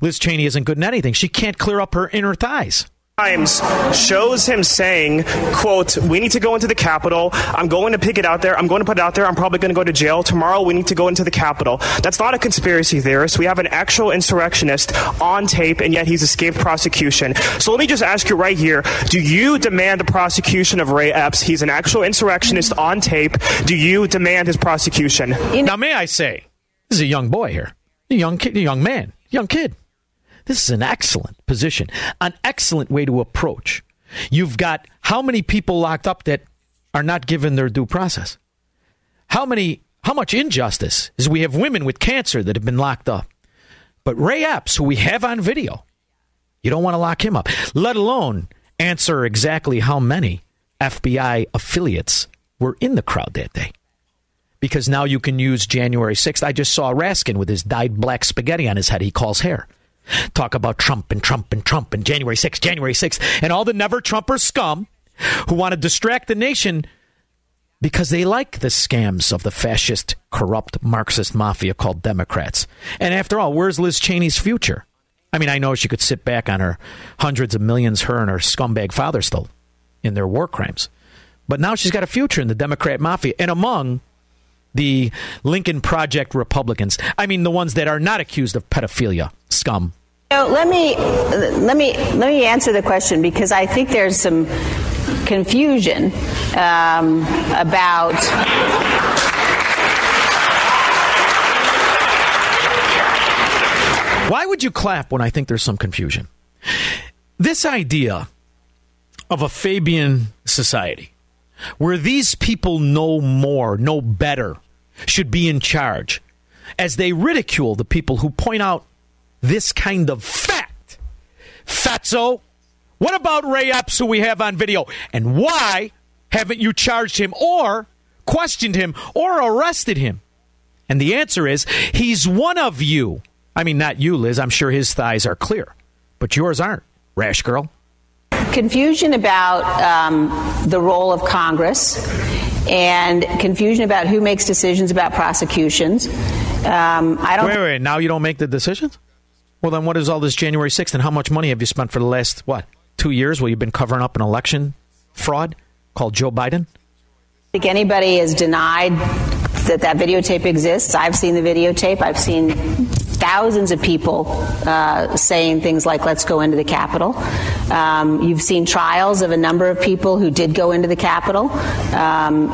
Liz Cheney isn't good at anything. She can't clear up her inner thighs. Times shows him saying, quote, we need to go into the Capitol. I'm going to pick it out there. I'm going to put it out there. I'm probably going to go to jail. Tomorrow we need to go into the Capitol. That's not a conspiracy theorist. We have an actual insurrectionist on tape, and yet he's escaped prosecution. So let me just ask you right here, do you demand the prosecution of Ray Epps? He's an actual insurrectionist on tape. Do you demand his prosecution? Now, may I say, this is a young boy here, a young kid, a young man, young kid. This is an excellent position, an excellent way to approach. You've got how many people locked up that are not given their due process? How much injustice is we have women with cancer that have been locked up? But Ray Epps, who we have on video, you don't want to lock him up, let alone answer exactly how many FBI affiliates were in the crowd that day. Because now you can use January 6th. I just saw Raskin with his dyed black spaghetti on his head he calls hair. Talk about Trump and Trump and Trump and January 6th, January 6th, and all the never-Trumper scum who want to distract the nation because they like the scams of the fascist, corrupt, Marxist mafia called Democrats. And after all, where's Liz Cheney's future? I mean, I know she could sit back on her hundreds of millions her and her scumbag father stole in their war crimes. But now she's got a future in the Democrat mafia and among the Lincoln Project Republicans. I mean, the ones that are not accused of pedophilia, scum. Let me answer the question, because I think there's some confusion about... Why would you clap when I think there's some confusion? This idea of a Fabian society, where these people know more, know better, should be in charge, as they ridicule the people who point out this kind of fact. Fatso, What about Ray Epps, who we have on video? And why haven't you charged him or questioned him or arrested him? And the answer is, he's one of you. I mean, not you, Liz. I'm sure his thighs are clear, but yours aren't, rash girl. Confusion about the role of Congress and confusion about who makes decisions about prosecutions. Wait, now you don't make the decisions? Well, then what is all this January 6th and how much money have you spent for the last, 2 years where you've been covering up an election fraud called Joe Biden? I think anybody has denied that videotape exists. I've seen the videotape. I've seen thousands of people saying things like, let's go into the Capitol. You've seen trials of a number of people who did go into the Capitol.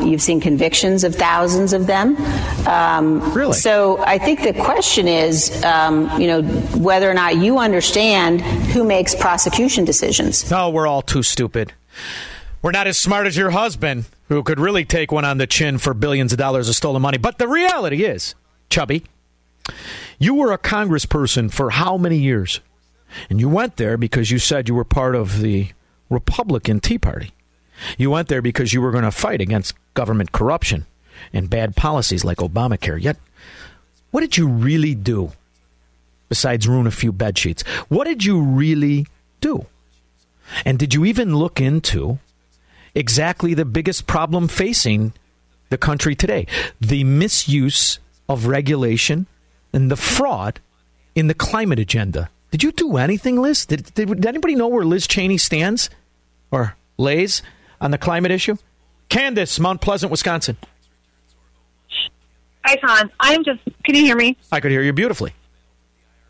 You've seen convictions of thousands of them. Really? So I think the question is, whether or not you understand who makes prosecution decisions. No, we're all too stupid. We're not as smart as your husband, who could really take one on the chin for billions of dollars of stolen money. But the reality is, Chubby, you were a congressperson for how many years? And you went there because you said you were part of the Republican Tea Party. You went there because you were going to fight against government corruption and bad policies like Obamacare. Yet, what did you really do besides ruin a few bedsheets? What did you really do? And did you even look into exactly the biggest problem facing the country today, the misuse of regulation and the fraud in the climate agenda? Did you do anything, Liz? Did anybody know where Liz Cheney stands or lays on the climate issue? Candace, Mount Pleasant, Wisconsin. Hi, Sean. Can you hear me? I could hear you beautifully.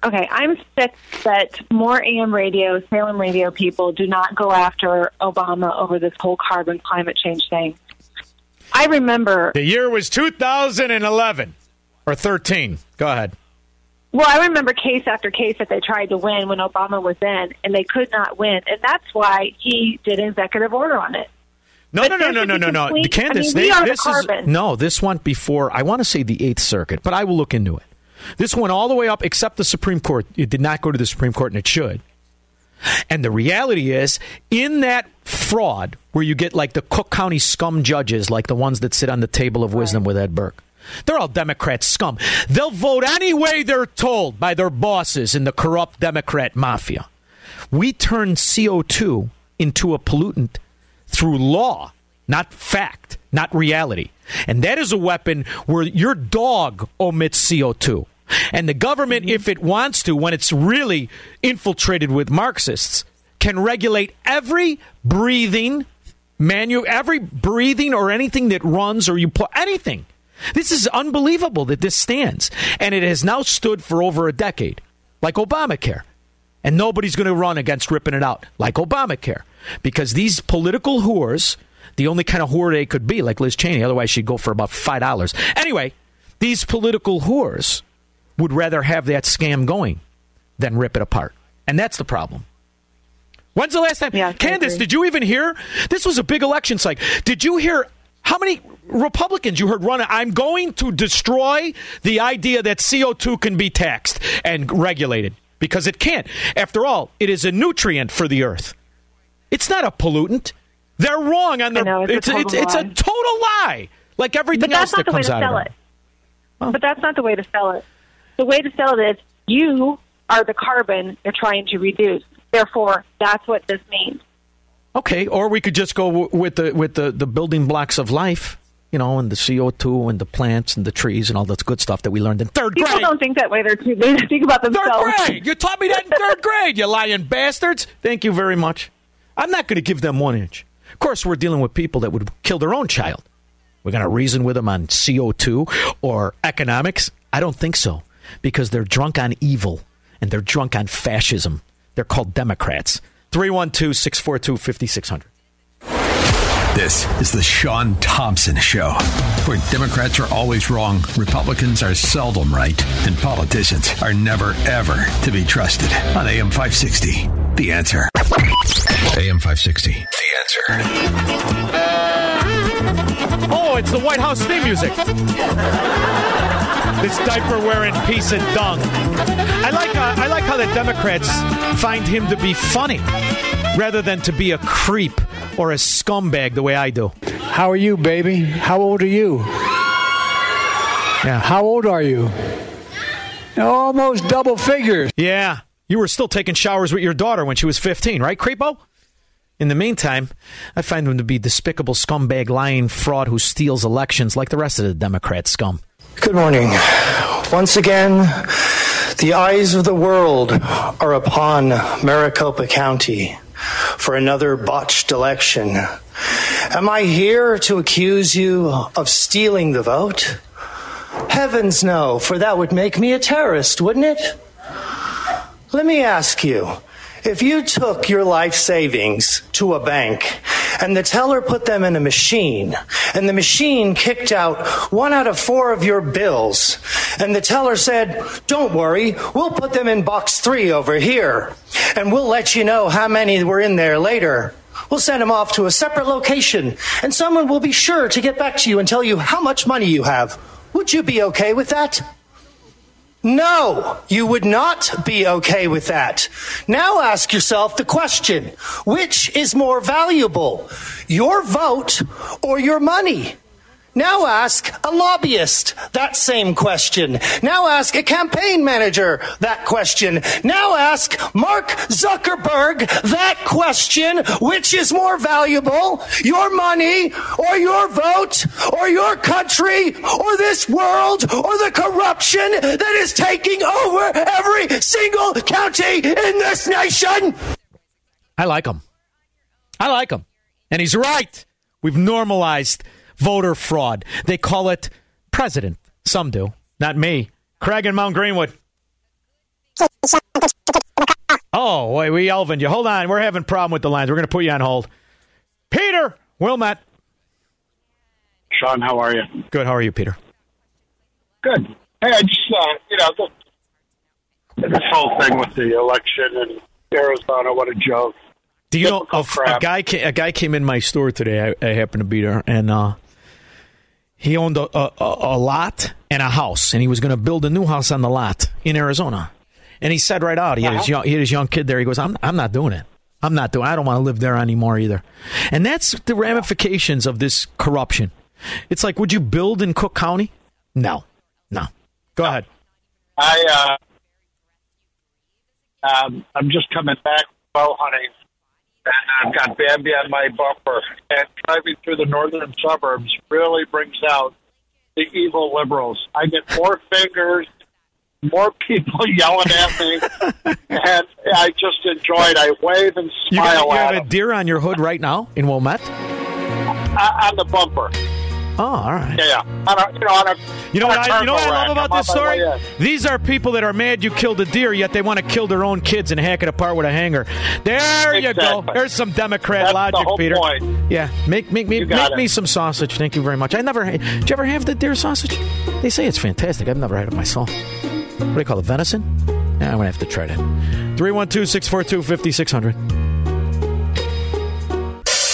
Okay, I'm sick that more AM radio, Salem radio people do not go after Obama over this whole carbon climate change thing. I remember... The year was 2011 or 13. Go ahead. Well, I remember case after case that they tried to win when Obama was in, and they could not win. And that's why he did an executive order on it. No. Candace, this went before, I want to say the Eighth Circuit, but I will look into it. This went all the way up except the Supreme Court. It did not go to the Supreme Court, and it should. And the reality is, in that fraud where you get like the Cook County scum judges, like the ones that sit on the table of wisdom with Ed Burke, they're all Democrat scum. They'll vote any way they're told by their bosses in the corrupt Democrat mafia. We turn CO2 into a pollutant through law, not fact, not reality. And that is a weapon where your dog omits CO2. And the government, if it wants to, when it's really infiltrated with Marxists, can regulate every breathing or anything that runs or you put anything. This is unbelievable that this stands. And it has now stood for over a decade, like Obamacare. And nobody's going to run against ripping it out, like Obamacare. Because these political whores... The only kind of whore they could be, like Liz Cheney. Otherwise, she'd go for about $5. Anyway, these political whores would rather have that scam going than rip it apart. And that's the problem. When's the last time? Yeah, Candace, did you even hear? This was a big election cycle. Did you hear how many Republicans you heard run? I'm going to destroy the idea that CO2 can be taxed and regulated because it can't. After all, it is a nutrient for the earth. It's not a pollutant. They're wrong on their. It's a total lie. Like everything else that comes out of it. But that's not the way to sell it. The way to sell it is you are the carbon they're trying to reduce. Therefore, that's what this means. Okay, or we could just go with the building blocks of life, and the CO2 and the plants and the trees and all that good stuff that we learned in third grade. People don't think that way. They think about themselves. Third grade. You taught me that in third grade, you lying bastards. Thank you very much. I'm not going to give them 1 inch. Of course, we're dealing with people that would kill their own child. We're going to reason with them on CO2 or economics? I don't think so, because they're drunk on evil and they're drunk on fascism. They're called Democrats. 312-642-5600. This is the Sean Thompson Show, where Democrats are always wrong, Republicans are seldom right, and politicians are never, ever to be trusted. On AM 560, The Answer. AM 560, The Answer. Oh, it's the White House theme music. This diaper-wearing piece of dung. I like how the Democrats find him to be funny. rather than to be a creep or a scumbag the way I do. How are you, baby? How old are you? Yeah. How old are you? Almost double figures. Yeah. You were still taking showers with your daughter when she was 15, right, creepo? In the meantime, I find him to be despicable scumbag, lying fraud who steals elections like the rest of the Democrat scum. Good morning. Once again, the eyes of the world are upon Maricopa County for another botched election. Am I here to accuse you of stealing the vote? Heavens no, for that would make me a terrorist, wouldn't it? Let me ask you, if you took your life savings to a bank and the teller put them in a machine and the machine kicked out 1 out of 4 of your bills and the teller said, don't worry, we'll put them in box 3 over here and we'll let you know how many were in there later. We'll send them off to a separate location and someone will be sure to get back to you and tell you how much money you have. Would you be okay with that? No, you would not be okay with that. Now ask yourself the question, which is more valuable, your vote or your money? Now ask a lobbyist that same question. Now ask a campaign manager that question. Now ask Mark Zuckerberg that question, which is more valuable, your money or your vote or your country or this world or the corruption that is taking over every single county in this nation? I like him. I like him. And he's right. We've normalized voter fraud. They call it president. Some do. Not me. Craig in Mount Greenwood. Oh, boy, we elvined you. Hold on. We're having a problem with the lines. We're going to put you on hold. Peter Wilmot. Sean, how are you? Good. How are you, Peter? Good. Hey, I just, this whole thing with the election in Arizona, what a joke. Do you know, a guy came in my store today. I happened to be there, and he owned a lot and a house, and he was going to build a new house on the lot in Arizona. And he said right out, he had his young kid there. He goes, I'm not doing it. I'm not doing it. I don't want to live there anymore either. And that's the ramifications of this corruption. It's like, would you build in Cook County? No. Go ahead. I'm just coming back bow hunting. And I've got Bambi on my bumper. And driving through the northern suburbs really brings out the evil liberals. I get more fingers, more people yelling at me, and I just enjoy it. I wave and smile at them. You have a deer on your hood right now in Wilmette? On the bumper. Oh, all right. Yeah. You know what I love about this story? These are people that are mad you killed a deer, yet they want to kill their own kids and hack it apart with a hanger. There you go. There's some Democrat logic, Peter. Point. Yeah. Make me some sausage. Thank you very much. Did you ever have the deer sausage? They say it's fantastic. I've never had it myself. What do they call it? Venison? Yeah, I'm gonna have to try that. 312-642-5600.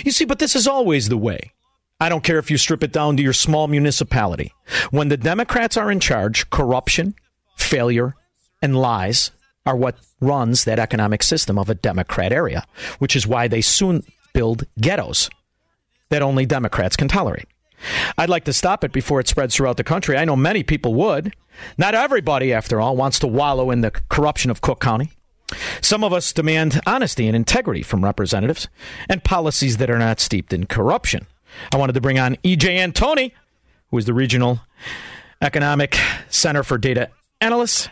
You see, but this is always the way. I don't care if you strip it down to your small municipality. When the Democrats are in charge, corruption, failure, and lies are what runs that economic system of a Democrat area, which is why they soon build ghettos that only Democrats can tolerate. I'd like to stop it before it spreads throughout the country. I know many people would. Not everybody, after all, wants to wallow in the corruption of Cook County. Some of us demand honesty and integrity from representatives and policies that are not steeped in corruption. I wanted to bring on E.J. Antoni, who is the Regional Economic Center for Data Analysts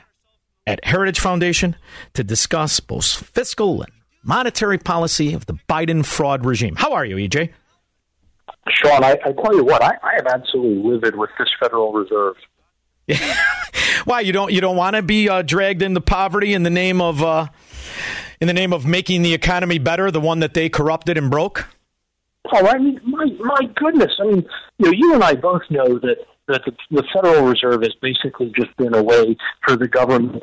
at Heritage Foundation, to discuss both fiscal and monetary policy of the Biden fraud regime. How are you, E.J.? Sean, I tell you what, I am absolutely livid with this Federal Reserve. Why? You don't want to be dragged into poverty in the name of making the economy better, the one that they corrupted and broke? Oh, I mean, my goodness. I mean, you and I both know that the Federal Reserve has basically just been a way for the government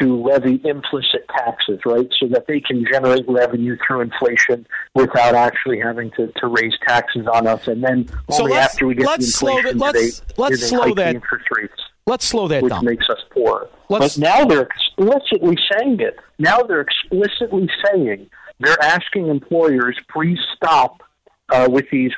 to levy implicit taxes, right, so that they can generate revenue through inflation without actually having to raise taxes on us. And then only after we get the inflation, they hike interest rates. Let's slow that down. Which makes us poor. But now they're explicitly saying it. Now they're explicitly saying they're asking employers, please stop with these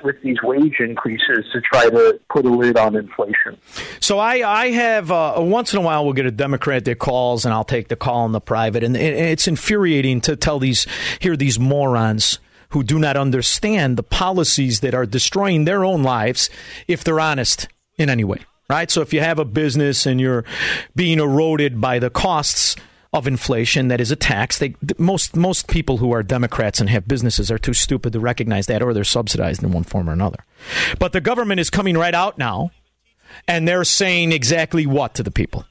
wage increases to try to put a lid on inflation. So I have once in a while we'll get a Democrat that calls, and I'll take the call in the private, and it's infuriating to hear these morons who do not understand the policies that are destroying their own lives if they're honest in any way, right? So if you have a business and you're being eroded by the costs of inflation that is a tax. Most people who are Democrats and have businesses are too stupid to recognize that, or they're subsidized in one form or another. But the government is coming right out now, and they're saying exactly what to the people?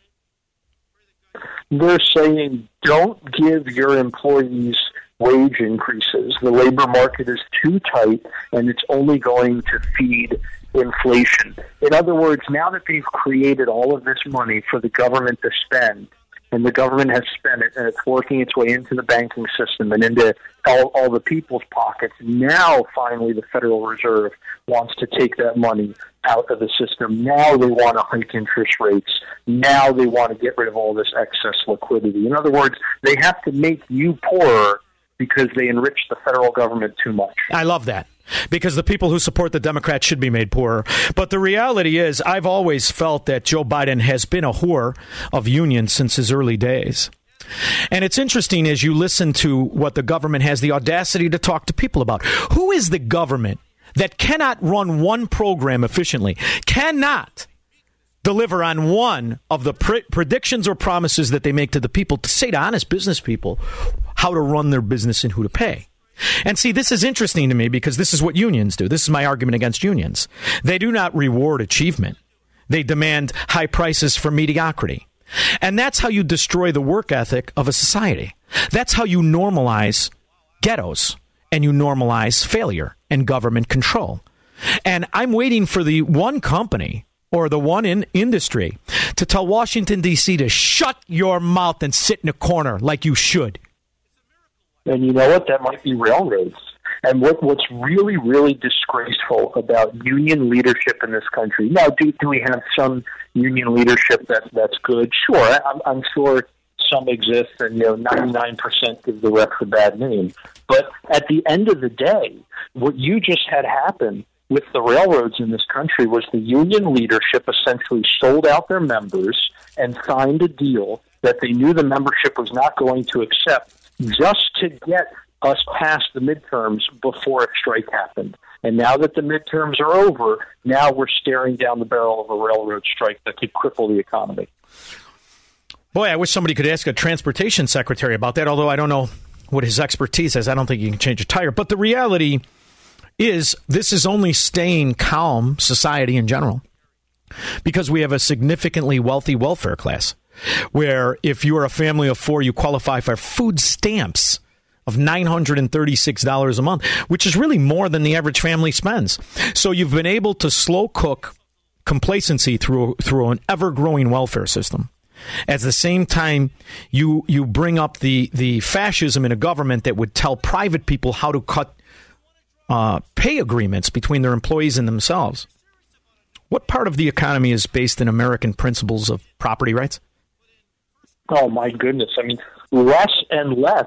They're saying, don't give your employees wage increases. The labor market is too tight, and it's only going to feed inflation. In other words, now that they've created all of this money for the government to spend, and the government has spent it, and it's working its way into the banking system and into all the people's pockets. Now, finally, the Federal Reserve wants to take that money out of the system. Now they want to hike interest rates. Now they want to get rid of all this excess liquidity. In other words, they have to make you poorer because they enrich the federal government too much. I love that, because the people who support the Democrats should be made poorer. But the reality is, I've always felt that Joe Biden has been a whore of unions since his early days. And it's interesting as you listen to what the government has the audacity to talk to people about. Who is the government that cannot run one program efficiently, cannot deliver on one of the predictions or promises that they make to the people, to say to honest business people how to run their business and who to pay? And see, this is interesting to me because this is what unions do. This is my argument against unions. They do not reward achievement. They demand high prices for mediocrity. And that's how you destroy the work ethic of a society. That's how you normalize ghettos and you normalize failure and government control. And I'm waiting for the one company or the one in industry to tell Washington, D.C. to shut your mouth and sit in a corner like you should. And you know what? That might be railroads. And what's really, really disgraceful about union leadership in this country. Now, do we have some union leadership that's good? Sure. I'm sure some exist, and 99% give the rest a bad name. But at the end of the day, what you just had happen with the railroads in this country was the union leadership essentially sold out their members and signed a deal that they knew the membership was not going to accept, just to get us past the midterms before a strike happened. And now that the midterms are over, now we're staring down the barrel of a railroad strike that could cripple the economy. Boy, I wish somebody could ask a transportation secretary about that, although I don't know what his expertise is. I don't think he can change a tire. But the reality is, this is only staying calm, society in general, because we have a significantly wealthy welfare class, where if you're a family of four, you qualify for food stamps of $936 a month, which is really more than the average family spends. So you've been able to slow cook complacency through an ever-growing welfare system. At the same time, you bring up the fascism in a government that would tell private people how to cut pay agreements between their employees and themselves. What part of the economy is based in American principles of property rights? Oh, my goodness. I mean, less and less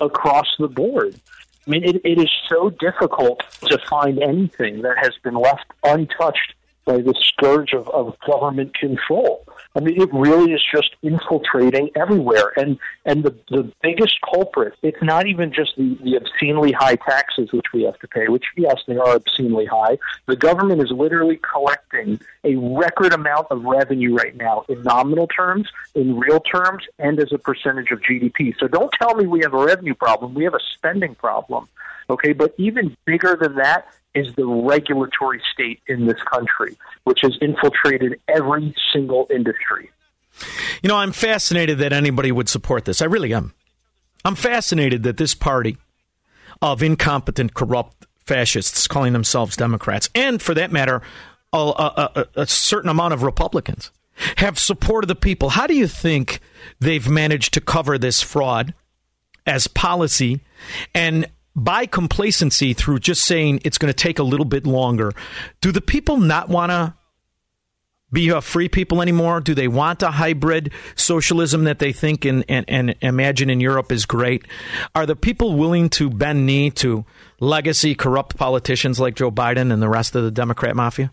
across the board. I mean, it is so difficult to find anything that has been left untouched by the scourge of government control. I mean, it really is just infiltrating everywhere. And the biggest culprit, it's not even just the obscenely high taxes which we have to pay, which, yes, they are obscenely high. The government is literally collecting a record amount of revenue right now in nominal terms, in real terms, and as a percentage of GDP. So don't tell me we have a revenue problem. We have a spending problem. Okay, but even bigger than that is the regulatory state in this country, which has infiltrated every single industry. You know, I'm fascinated that anybody would support this. I really am. I'm fascinated that this party of incompetent, corrupt fascists calling themselves Democrats, and for that matter, a certain amount of Republicans, have supported the people. How do you think they've managed to cover this fraud as policy and by complacency through just saying it's going to take a little bit longer? Do the people not want to be a free people anymore? Do they want a hybrid socialism that they think and imagine in Europe is great? Are the people willing to bend knee to legacy corrupt politicians like Joe Biden and the rest of the Democrat mafia?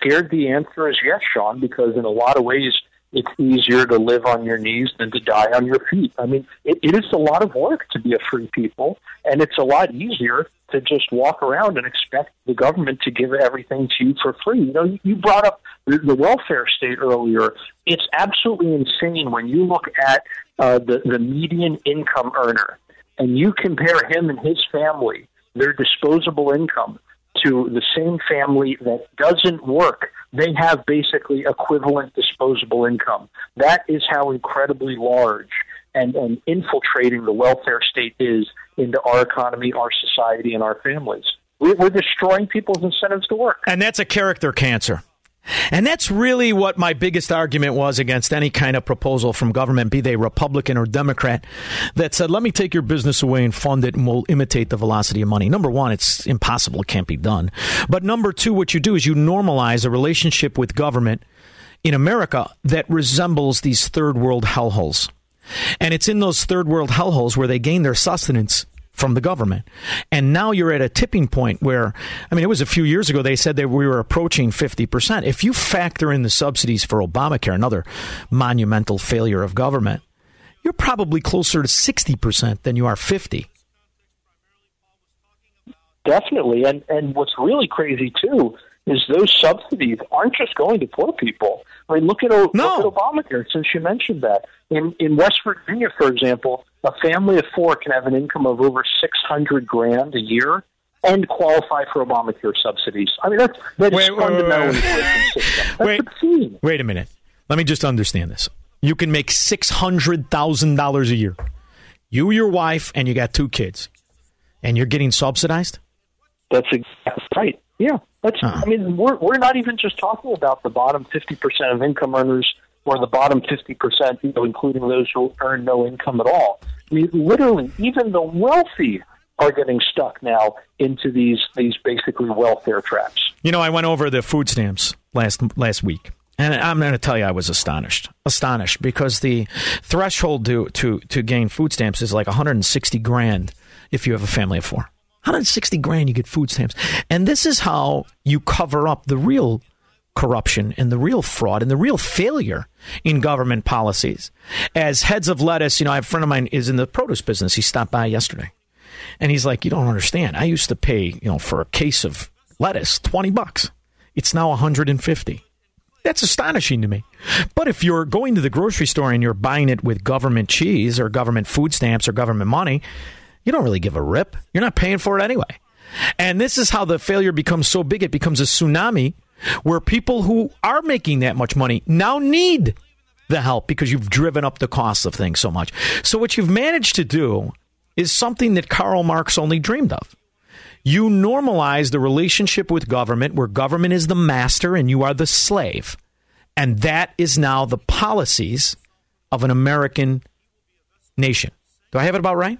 Scared the answer is yes, Sean, because in a lot of ways, it's easier to live on your knees than to die on your feet. I mean, it is a lot of work to be a free people, and it's a lot easier to just walk around and expect the government to give everything to you for free. You know, you brought up the welfare state earlier. It's absolutely insane when you look at the median income earner, and you compare him and his family, their disposable income, to the same family that doesn't work. They have basically equivalent disposable income. That is how incredibly large and infiltrating the welfare state is into our economy, our society, and our families. We're destroying people's incentives to work. And that's a character cancer. And that's really what my biggest argument was against any kind of proposal from government, be they Republican or Democrat, that said, let me take your business away and fund it and we'll imitate the velocity of money. Number one, it's impossible. It can't be done. But number two, what you do is you normalize a relationship with government in America that resembles these third world hellholes. And it's in those third world hellholes where they gain their sustenance from the government. And now you're at a tipping point where, I mean, it was a few years ago they said that we were approaching 50%. If you factor in the subsidies for Obamacare, another monumental failure of government, you're probably closer to 60% than you are 50%. Definitely. And what's really crazy, too, is those subsidies aren't just going to poor people. I mean, look at Obamacare, since you mentioned that. In West Virginia, for example, a family of four can have an income of over $600,000 a year and qualify for Obamacare subsidies. I mean, that's fundamentally obscene. Wait a minute. Let me just understand this. You can make $600,000 a year. You, your wife, and you got two kids. And you're getting subsidized? That's exactly right. Yeah. I mean, we're not even just talking about the bottom 50% of income earners or the bottom 50%, you know, including those who earn no income at all. I mean, literally, even the wealthy are getting stuck now into these basically welfare traps. You know, I went over the food stamps last week, and I'm going to tell you I was astonished because the threshold to gain food stamps is like $160,000 if you have a family of four. $160,000 you get food stamps. And this is how you cover up the real corruption and the real fraud and the real failure in government policies. As heads of lettuce, you know, I have a friend of mine is in the produce business. He stopped by yesterday and he's like, you don't understand. I used to pay, you know, for a case of lettuce, $20. It's now $150. That's astonishing to me. But if you're going to the grocery store and you're buying it with government cheese or government food stamps or government money, you don't really give a rip. You're not paying for it anyway. And this is how the failure becomes so big, it becomes a tsunami where people who are making that much money now need the help because you've driven up the cost of things so much. So what you've managed to do is something that Karl Marx only dreamed of. You normalize the relationship with government where government is the master and you are the slave. And that is now the policies of an American nation. Do I have it about right?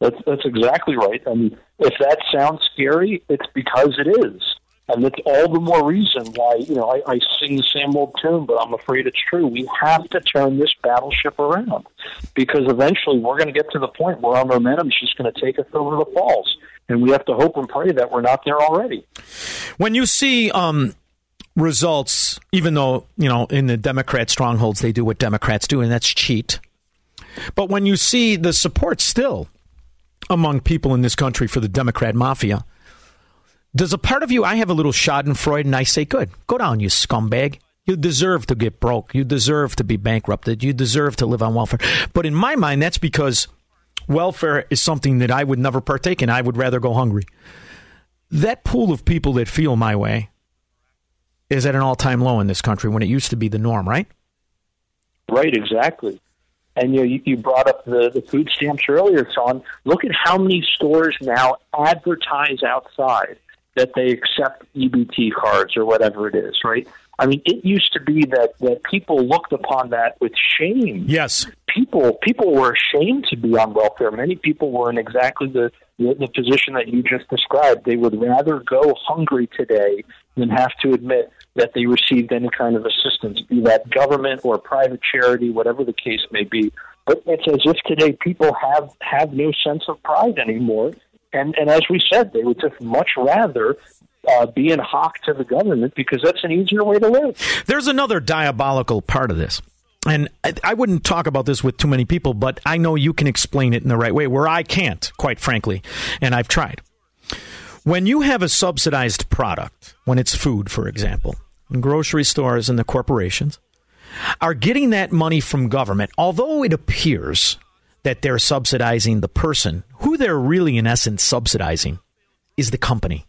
That's exactly right. I mean, if that sounds scary, it's because it is. And that's all the more reason why, you know, I sing the same old tune, but I'm afraid it's true. We have to turn this battleship around because eventually we're going to get to the point where our momentum is just going to take us over the falls. And we have to hope and pray that we're not there already. When you see results, even though, you know, in the Democrat strongholds, they do what Democrats do, and that's cheat. But when you see the support still among people in this country for the Democrat mafia, does a part of you, I have a little schadenfreude, and I say, good, go down, you scumbag. You deserve to get broke. You deserve to be bankrupted. You deserve to live on welfare. But in my mind, that's because welfare is something that I would never partake in. I would rather go hungry. That pool of people that feel my way is at an all-time low in this country when it used to be the norm, right? Right, exactly. And you brought up the food stamps earlier, Sean. Look at how many stores now advertise outside that they accept EBT cards or whatever it is, right? I mean, it used to be that people looked upon that with shame. Yes. People were ashamed to be on welfare. Many people were in exactly the position that you just described. They would rather go hungry today than have to admit that they received any kind of assistance, be that government or private charity, whatever the case may be. But it's as if today people have no sense of pride anymore. And as we said, they would just much rather be in hock to the government because that's an easier way to live. There's another diabolical part of this. And I wouldn't talk about this with too many people, but I know you can explain it in the right way, where I can't, quite frankly, and I've tried. When you have a subsidized product, when it's food, for example, and grocery stores and the corporations are getting that money from government, although it appears that they're subsidizing the person, who they're really, in essence, subsidizing is the company.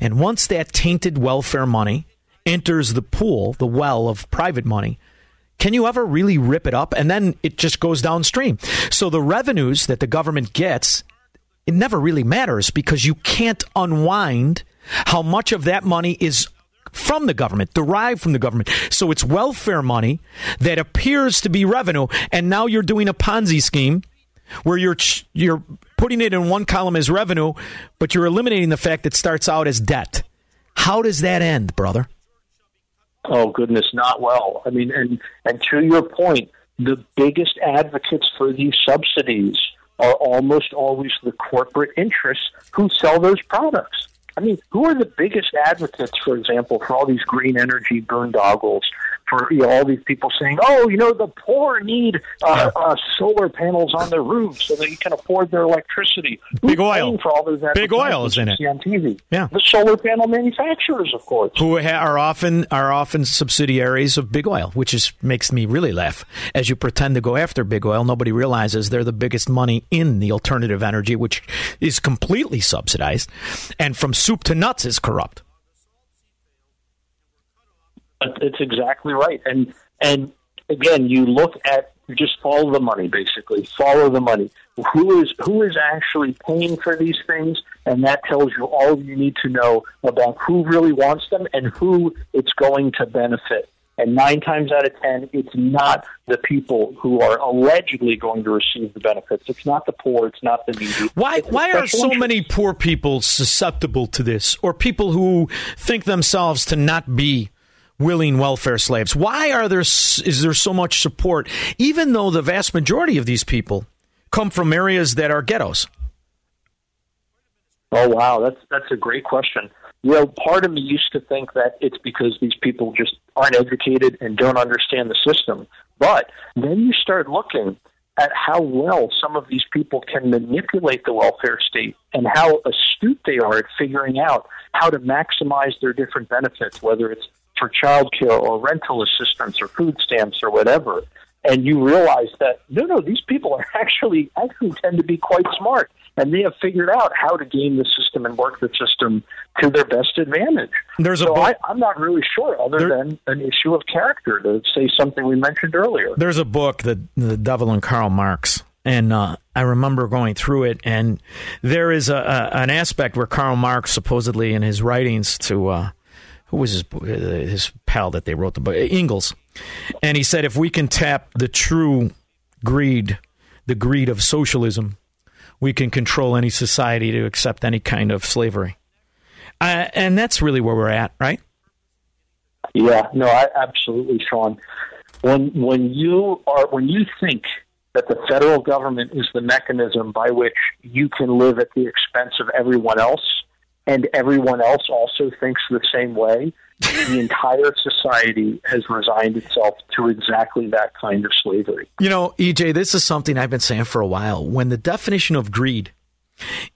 And once that tainted welfare money enters the pool, the well of private money, can you ever really rip it up? And then it just goes downstream. So the revenues that the government gets, it never really matters because you can't unwind how much of that money is from the government, derived from the government. So it's welfare money that appears to be revenue. And now you're doing a Ponzi scheme where you're putting it in one column as revenue, but you're eliminating the fact that it starts out as debt. How does that end, brother? Oh, goodness, not well. I mean, and to your point, the biggest advocates for these subsidies are almost always the corporate interests who sell those products. I mean, who are the biggest advocates, for example, for all these green energy boondoggles, for all these people saying, oh, the poor need solar panels on their roofs so they can afford their electricity. Big oil. For all those Big oil is in it. On TV? Yeah. The solar panel manufacturers, of course. Who are often subsidiaries of big oil, which makes me really laugh. As you pretend to go after big oil, nobody realizes they're the biggest money in the alternative energy, which is completely subsidized. And from soup to nuts is corrupt. It's exactly right. And again, you look at, just follow the money, basically. Follow the money. Who is actually paying for these things? And that tells you all you need to know about who really wants them and who it's going to benefit. And 9 times out of 10, it's not the people who are allegedly going to receive the benefits. It's not the poor. It's not the needy. Why are so many poor people susceptible to this, or people who think themselves to not be willing welfare slaves? Why is there so much support, even though the vast majority of these people come from areas that are ghettos? Oh, wow. That's a great question. Part of me used to think that it's because these people just aren't educated and don't understand the system. But then you start looking at how well some of these people can manipulate the welfare state and how astute they are at figuring out how to maximize their different benefits, whether it's for child care or rental assistance or food stamps or whatever. And you realize that, no, these people are actually tend to be quite smart, and they have figured out how to game the system and work the system to their best advantage. I'm not really sure, other than an issue of character, to say something we mentioned earlier. There's a book, The Devil and Karl Marx, and I remember going through it, and there is an aspect where Karl Marx supposedly in his writings to... who was his pal that they wrote the book? Ingalls. And he said, if we can tap the true greed, the greed of socialism, we can control any society to accept any kind of slavery. And that's really where we're at, right? Yeah, no, absolutely, Sean. When you think that the federal government is the mechanism by which you can live at the expense of everyone else, and everyone else also thinks the same way, The entire society has resigned itself to exactly that kind of slavery. You know, EJ, this is something I've been saying for a while. When the definition of greed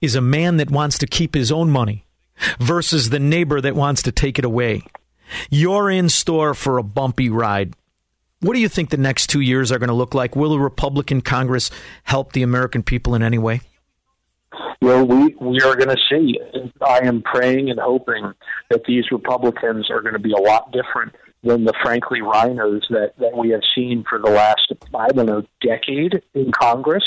is a man that wants to keep his own money versus the neighbor that wants to take it away, you're in store for a bumpy ride. What do you think the next 2 years are going to look like? Will a Republican Congress help the American people in any way? Well, we are going to see. I am praying and hoping that these Republicans are going to be a lot different than the, frankly, rhinos that we have seen for the last, I don't know, decade in Congress.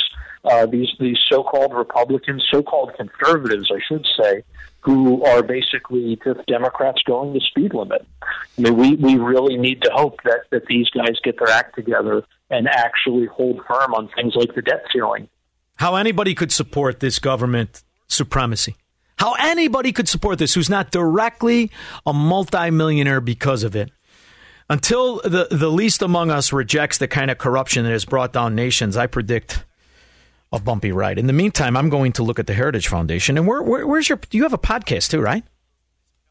These so-called Republicans, so-called conservatives, I should say, who are basically just Democrats going the speed limit. I mean, we really need to hope that these guys get their act together and actually hold firm on things like the debt ceiling. How anybody could support this government supremacy. How anybody could support this who's not directly a multimillionaire because of it. Until the least among us rejects the kind of corruption that has brought down nations, I predict a bumpy ride. In the meantime, I'm going to look at the Heritage Foundation. And where's your... You have a podcast too, right?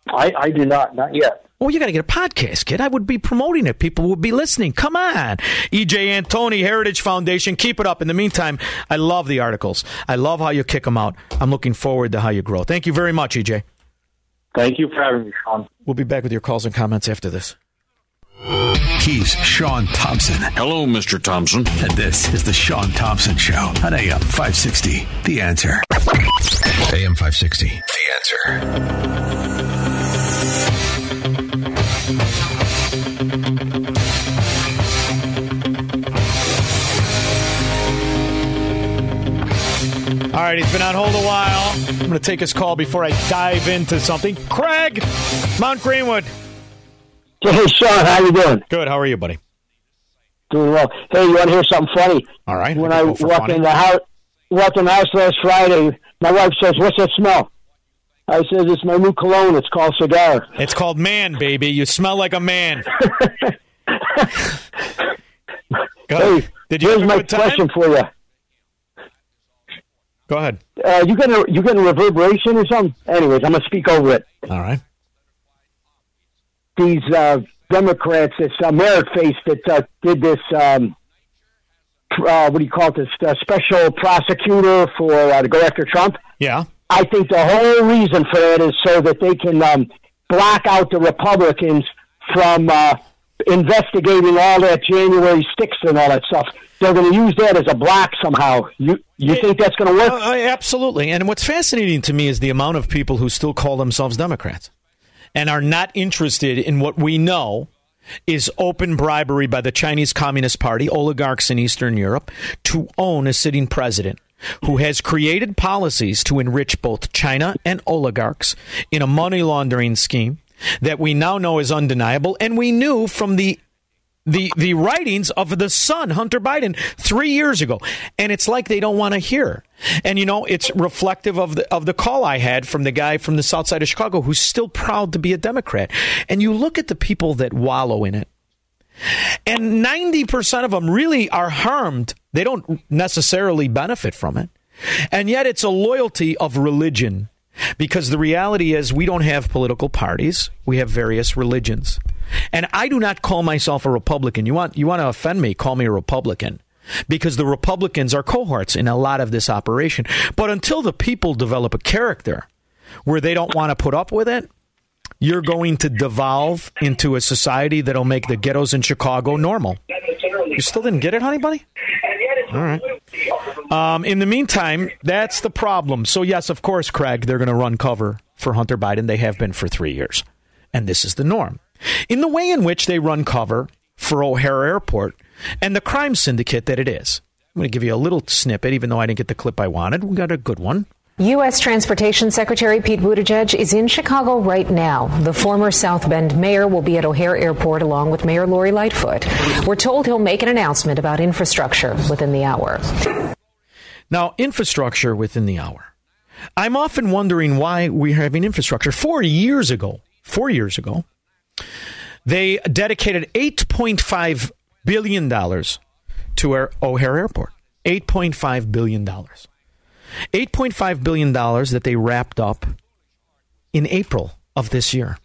I do not. Not yet. Well, you got to get a podcast, kid. I would be promoting it. People would be listening. Come on. E.J. Antoni, Heritage Foundation. Keep it up. In the meantime, I love the articles. I love how you kick them out. I'm looking forward to how you grow. Thank you very much, E.J. Thank you for having me, Sean. We'll be back with your calls and comments after this. He's Sean Thompson. Hello, Mr. Thompson. And this is the Sean Thompson Show on AM 560. The Answer. AM 560. The Answer. All right, he's been on hold a while. I'm going to take his call before I dive into something. Craig, Mount Greenwood. Hey, Sean, how you doing? Good. How are you, buddy? Doing well. Hey, you want to hear something funny? All right. When I walked in the house last Friday, my wife says, "What's that smell?" I says, "It's my new cologne. It's called Cigar." It's called Man, baby. You smell like a man. Hey, here's my question for you. Go ahead. You got a reverberation or something? Anyways, I'm going to speak over it. All right. These Democrats, this Merrick face that did this, what do you call it, this special prosecutor for to go after Trump. Yeah. I think the whole reason for that is so that they can block out the Republicans from investigating all that January 6th and all that stuff. They're going to use that as a block somehow. You think that's going to work? Absolutely. And what's fascinating to me is the amount of people who still call themselves Democrats and are not interested in what we know is open bribery by the Chinese Communist Party, oligarchs in Eastern Europe, to own a sitting president who has created policies to enrich both China and oligarchs in a money laundering scheme that we now know is undeniable. And we knew from the writings of the son, Hunter Biden, 3 years ago. And it's like they don't want to hear. And, you know, it's reflective of the call I had from the guy from the south side of Chicago who's still proud to be a Democrat. And you look at the people that wallow in it. And 90% of them really are harmed. They don't necessarily benefit from it. And yet it's a loyalty of religion. Because the reality is we don't have political parties. We have various religions. And I do not call myself a Republican. You want to offend me, call me a Republican. Because the Republicans are cohorts in a lot of this operation. But until the people develop a character where they don't want to put up with it, you're going to devolve into a society that'll make the ghettos in Chicago normal. You still didn't get it, honey buddy? All right. In the meantime, that's the problem. So, yes, of course, Craig, they're going to run cover for Hunter Biden. They have been for 3 years. And this is the norm. In the way in which they run cover for O'Hare Airport and the crime syndicate that it is. I'm going to give you a little snippet, even though I didn't get the clip I wanted. We got a good one. U.S. Transportation Secretary Pete Buttigieg is in Chicago right now. The former South Bend mayor will be at O'Hare Airport along with Mayor Lori Lightfoot. We're told he'll make an announcement about infrastructure within the hour. Now, infrastructure within the hour. I'm often wondering why we're having infrastructure. 4 years ago, they dedicated $8.5 billion to our O'Hare Airport. $8.5 billion. $8.5 billion that they wrapped up in April of this year.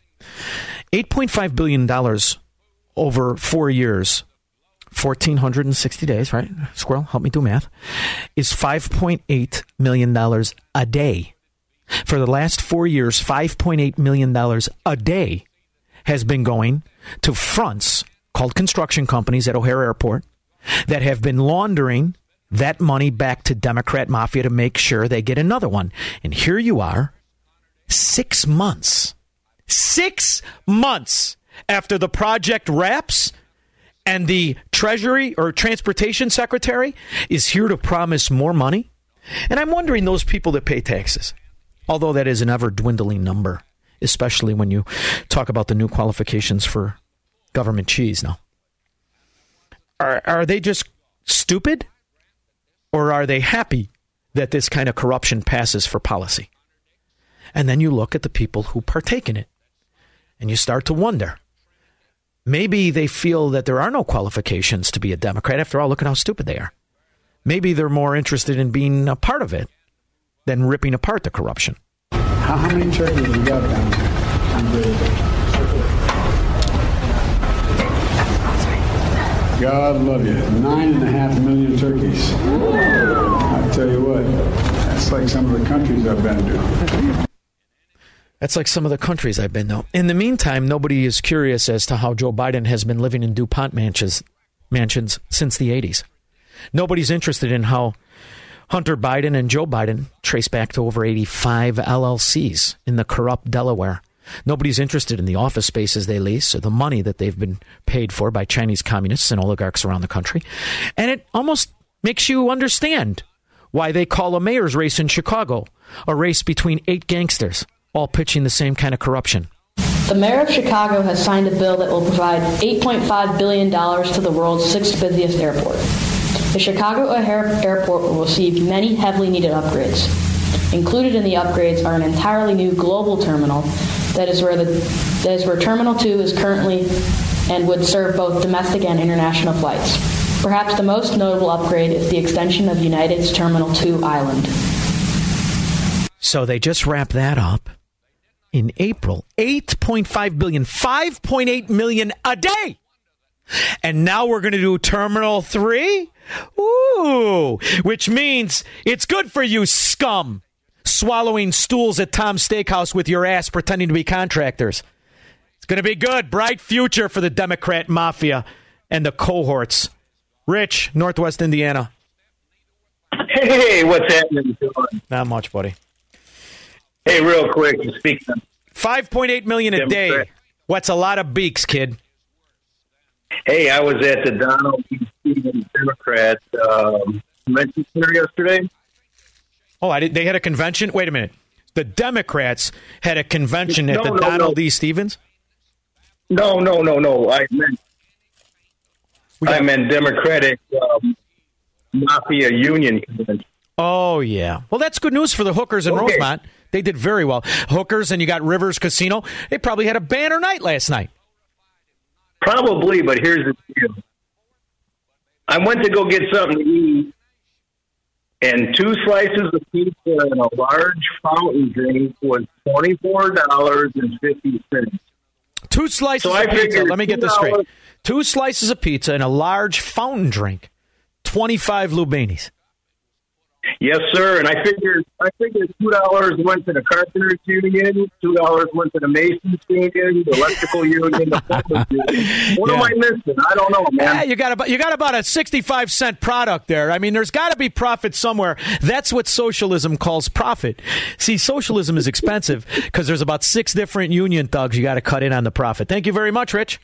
$8.5 billion over 4 years, 1,460 days, right? Squirrel, help me do math, is $5.8 million a day. For the last 4 years, $5.8 million a day has been going to fronts called construction companies at O'Hare Airport that have been laundering that money back to Democrat mafia to make sure they get another one. And here you are, 6 months. 6 months after the project wraps, and the Treasury or Transportation Secretary is here to promise more money. And I'm wondering those people that pay taxes, although that is an ever-dwindling number, especially when you talk about the new qualifications for government cheese now. Are they just stupid, or are they happy that this kind of corruption passes for policy? And then you look at the people who partake in it, and you start to wonder. Maybe they feel that there are no qualifications to be a Democrat. After all, look at how stupid they are. Maybe they're more interested in being a part of it than ripping apart the corruption. How many turkeys have you got down there? God love you. 9.5 million turkeys. I tell you what, that's like some of the countries I've been to. That's like some of the countries I've been to. In the meantime, nobody is curious as to how Joe Biden has been living in DuPont mansions since the 80s. Nobody's interested in how Hunter Biden and Joe Biden trace back to over 85 LLCs in the corrupt Delaware. Nobody's interested in the office spaces they lease or the money that they've been paid for by Chinese communists and oligarchs around the country. And it almost makes you understand why they call a mayor's race in Chicago a race between 8 gangsters, all pitching the same kind of corruption. The mayor of Chicago has signed a bill that will provide $8.5 billion to the world's 6th busiest airport. The Chicago O'Hare Airport will receive many heavily needed upgrades. Included in the upgrades are an entirely new global terminal that is where Terminal 2 is currently and would serve both domestic and international flights. Perhaps the most notable upgrade is the extension of United's Terminal 2 Island. So they just wrapped that up in April. $8.5 billion, $5.8 million a day. And now we're going to do Terminal 3? Ooh, which means it's good for you, scum, swallowing stools at Tom's Steakhouse with your ass pretending to be contractors. It's going to be good. Bright future for the Democrat mafia and the cohorts. Rich, Northwest Indiana. Hey, what's happening? Not much, buddy. Hey, real quick, to speak to $5.8 million a day. What's a lot of beaks, kid? Hey, I was at the Donald D. Democrat convention center yesterday. Oh, they had a convention? Wait a minute. The Democrats had a convention at Donald E. Stevens? No. I meant Democratic Mafia Union convention. Oh, yeah. Well, that's good news for the hookers in Rosemont. They did very well. Hookers, and you got Rivers Casino. They probably had a banner night last night. Probably, but here's the deal. I went to go get something to eat, and 2 slices of pizza and a large fountain drink was $24.50. 2 slices of pizza. Let me get this straight. 2 slices of pizza and a large fountain drink. 25 Lubinis. Yes, sir. And I figured $2 went to the carpenters union, $2 went to the masons union, the electrical union, the public union. What am I missing? I don't know, man. Yeah, you got about a 65-cent product there. I mean, there's got to be profit somewhere. That's what socialism calls profit. See, socialism is expensive because there's about 6 different union thugs you got to cut in on the profit. Thank you very much, Rich.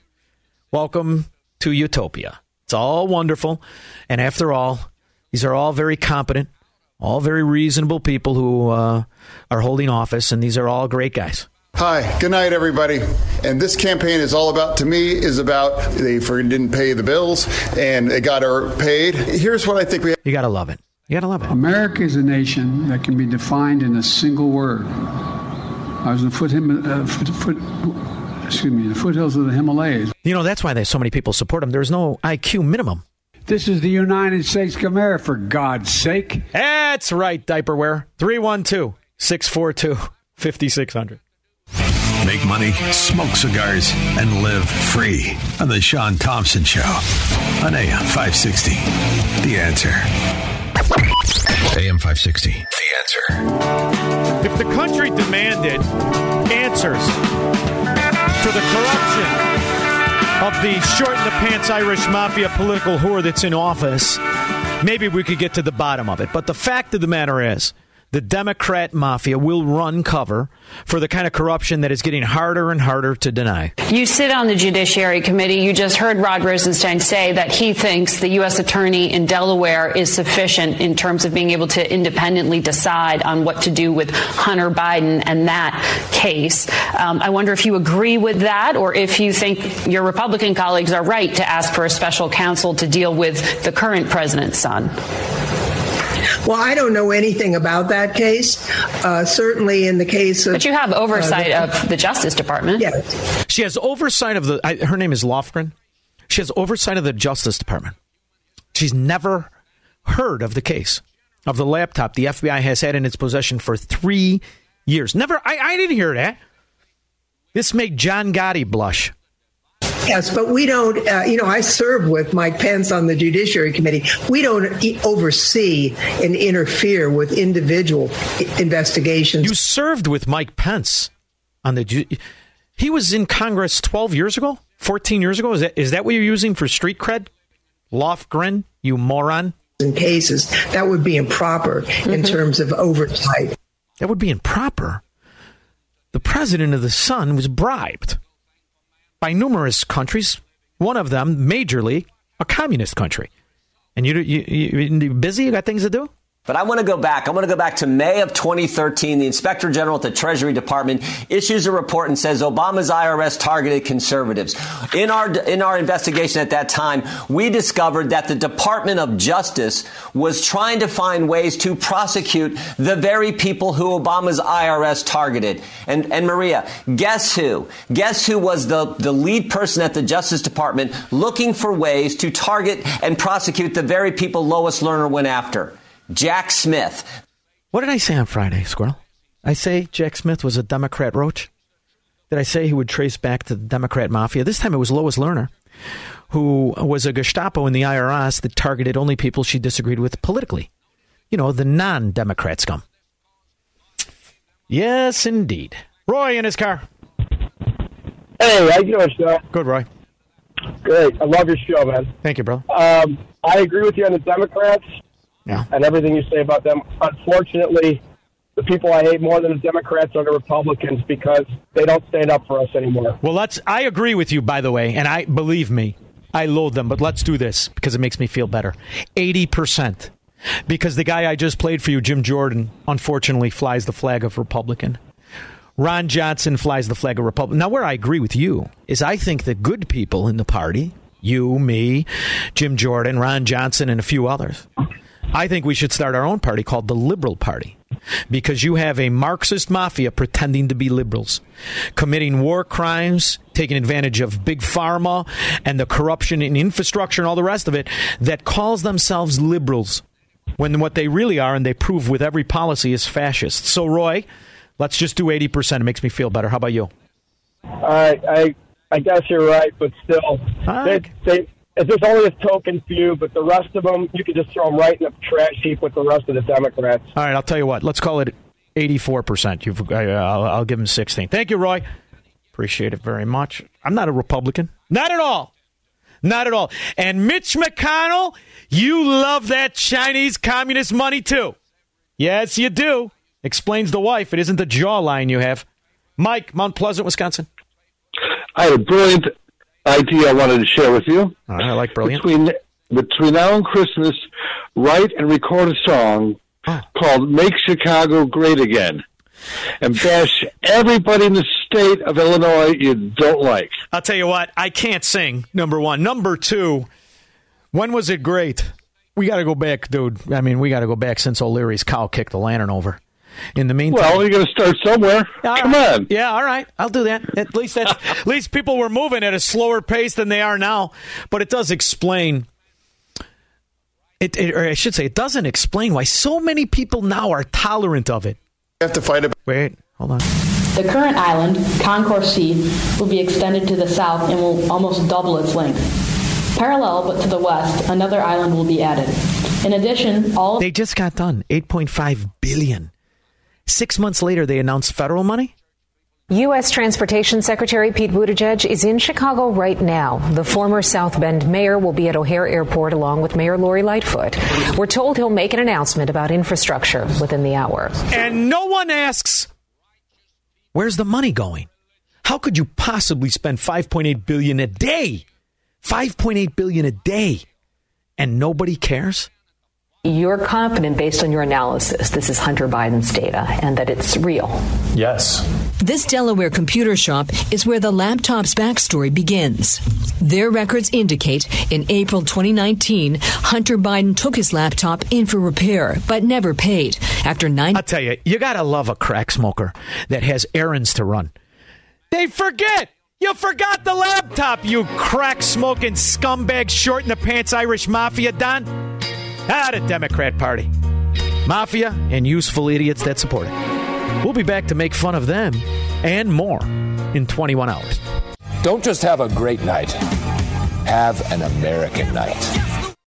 Welcome to Utopia. It's all wonderful, and after all, these are all very competent. All very reasonable people who are holding office, and these are all great guys. Hi, good night, everybody. And this campaign is all about, to me, is about they didn't pay the bills, and they got her paid. Here's what I think we have. You got to love it. You got to love it. America is a nation that can be defined in a single word. I was in the foothills of the Himalayas. You know, that's why there's so many people support him. There's no IQ minimum. This is the United States of America, for God's sake. That's right, diaperware. 312-642-5600. make money, smoke cigars, and live free on The Sean Thompson Show on AM 560. The Answer. AM 560. The Answer. If the country demanded answers to the corruption of the short-in-the-pants Irish mafia political whore that's in office, maybe we could get to the bottom of it. But the fact of the matter is, the Democrat mafia will run cover for the kind of corruption that is getting harder and harder to deny. You sit on the Judiciary Committee. You just heard Rod Rosenstein say that he thinks the U.S. attorney in Delaware is sufficient in terms of being able to independently decide on what to do with Hunter Biden and that case. I wonder if you agree with that, or if you think your Republican colleagues are right to ask for a special counsel to deal with the current president's son. Well, I don't know anything about that case. Certainly in the case of... But you have oversight of the Justice Department. Yes. She has oversight of the... her name is Lofgren. She has oversight of the Justice Department. She's never heard of the case of the laptop the FBI has had in its possession for 3 years. Never... I didn't hear that. This made John Gotti blush. Yes, but we don't, I serve with Mike Pence on the Judiciary Committee. We don't oversee and interfere with individual investigations. You served with Mike Pence on the he was in Congress 12 years ago, 14 years ago. Is that what you're using for street cred? Lofgren, you moron. In cases, that would be improper in terms of oversight. That would be improper. The president of the Sun was bribed by numerous countries, one of them majorly a communist country. And you busy? You got things to do? But I want to go back. I want to go back to May of 2013. The Inspector General at the Treasury Department issues a report and says Obama's IRS targeted conservatives. In our investigation at that time, we discovered that the Department of Justice was trying to find ways to prosecute the very people who Obama's IRS targeted. And Maria, guess who? Guess who was the lead person at the Justice Department looking for ways to target and prosecute the very people Lois Lerner went after? Jack Smith. What did I say on Friday, Squirrel? I say Jack Smith was a Democrat roach. Did I say he would trace back to the Democrat mafia? This time it was Lois Lerner, who was a Gestapo in the IRS that targeted only people she disagreed with politically. You know, the non-Democrat scum. Yes, indeed. Roy in his car. Hey, how you doing, Sean? Good, Roy. Great. I love your show, man. Thank you, bro. I agree with you on the Democrats. Yeah. And everything you say about them. Unfortunately, the people I hate more than the Democrats are the Republicans, because they don't stand up for us anymore. Well, I agree with you, by the way, and I believe me, I loathe them, but let's do this because it makes me feel better. 80%. Because the guy I just played for you, Jim Jordan, unfortunately flies the flag of Republican. Ron Johnson flies the flag of Republican. Now, where I agree with you is I think the good people in the party, you, me, Jim Jordan, Ron Johnson, and a few others, I think we should start our own party called the Liberal Party, because you have a Marxist mafia pretending to be liberals, committing war crimes, taking advantage of big pharma and the corruption in infrastructure and all the rest of it, that calls themselves liberals when what they really are, and they prove with every policy, is fascist. So, Roy, let's just do 80%. It makes me feel better. How about you? I guess you're right, but still, it's just only a token few, but the rest of them, you can just throw them right in the trash heap with the rest of the Democrats. All right, I'll tell you what. Let's call it 84%. I'll give them 16. Thank you, Roy. Appreciate it very much. I'm not a Republican. Not at all. Not at all. And Mitch McConnell, you love that Chinese communist money, too. Yes, you do. Explains the wife. It isn't the jawline you have. Mike, Mount Pleasant, Wisconsin. I had a brilliant idea I wanted to share with you. Right, I like brilliant. Between now and Christmas, write and record a song called Make Chicago Great Again, and bash everybody in the state of Illinois you don't like. I'll tell you what, I can't sing, number one. Number two, when was it great? We got to go back, dude. I mean, we got to go back since O'Leary's cow kicked the lantern over. In the meantime, well, you're going to start somewhere. Come on. Yeah, all right. I'll do that. At least that's, at least people were moving at a slower pace than they are now. But it does explain it, or I should say, it doesn't explain why so many people now are tolerant of it. We have to fight about. Wait, hold on. The current island, Concourse C, will be extended to the south and will almost double its length. Parallel, but to the west, another island will be added. In addition, all... They just got done. $8.5 billion. 6 months later, they announced federal money? U.S. Transportation Secretary Pete Buttigieg is in Chicago right now. The former South Bend mayor will be at O'Hare Airport along with Mayor Lori Lightfoot. We're told he'll make an announcement about infrastructure within the hour. And no one asks, where's the money going? How could you possibly spend $5.8 billion a day? $5.8 billion a day. And nobody cares? You're confident based on your analysis this is Hunter Biden's data and that it's real? Yes. This Delaware computer shop is where the laptop's backstory begins. Their records indicate in April 2019, Hunter Biden took his laptop in for repair, but never paid. After I'll tell you, you gotta love a crack smoker that has errands to run. They forget! You forgot the laptop, you crack-smoking scumbag short-in-the-pants Irish mafia, Don. The Democrat Party. Mafia and useful idiots that support it. We'll be back to make fun of them and more in 21 hours. Don't just have a great night. Have an American night.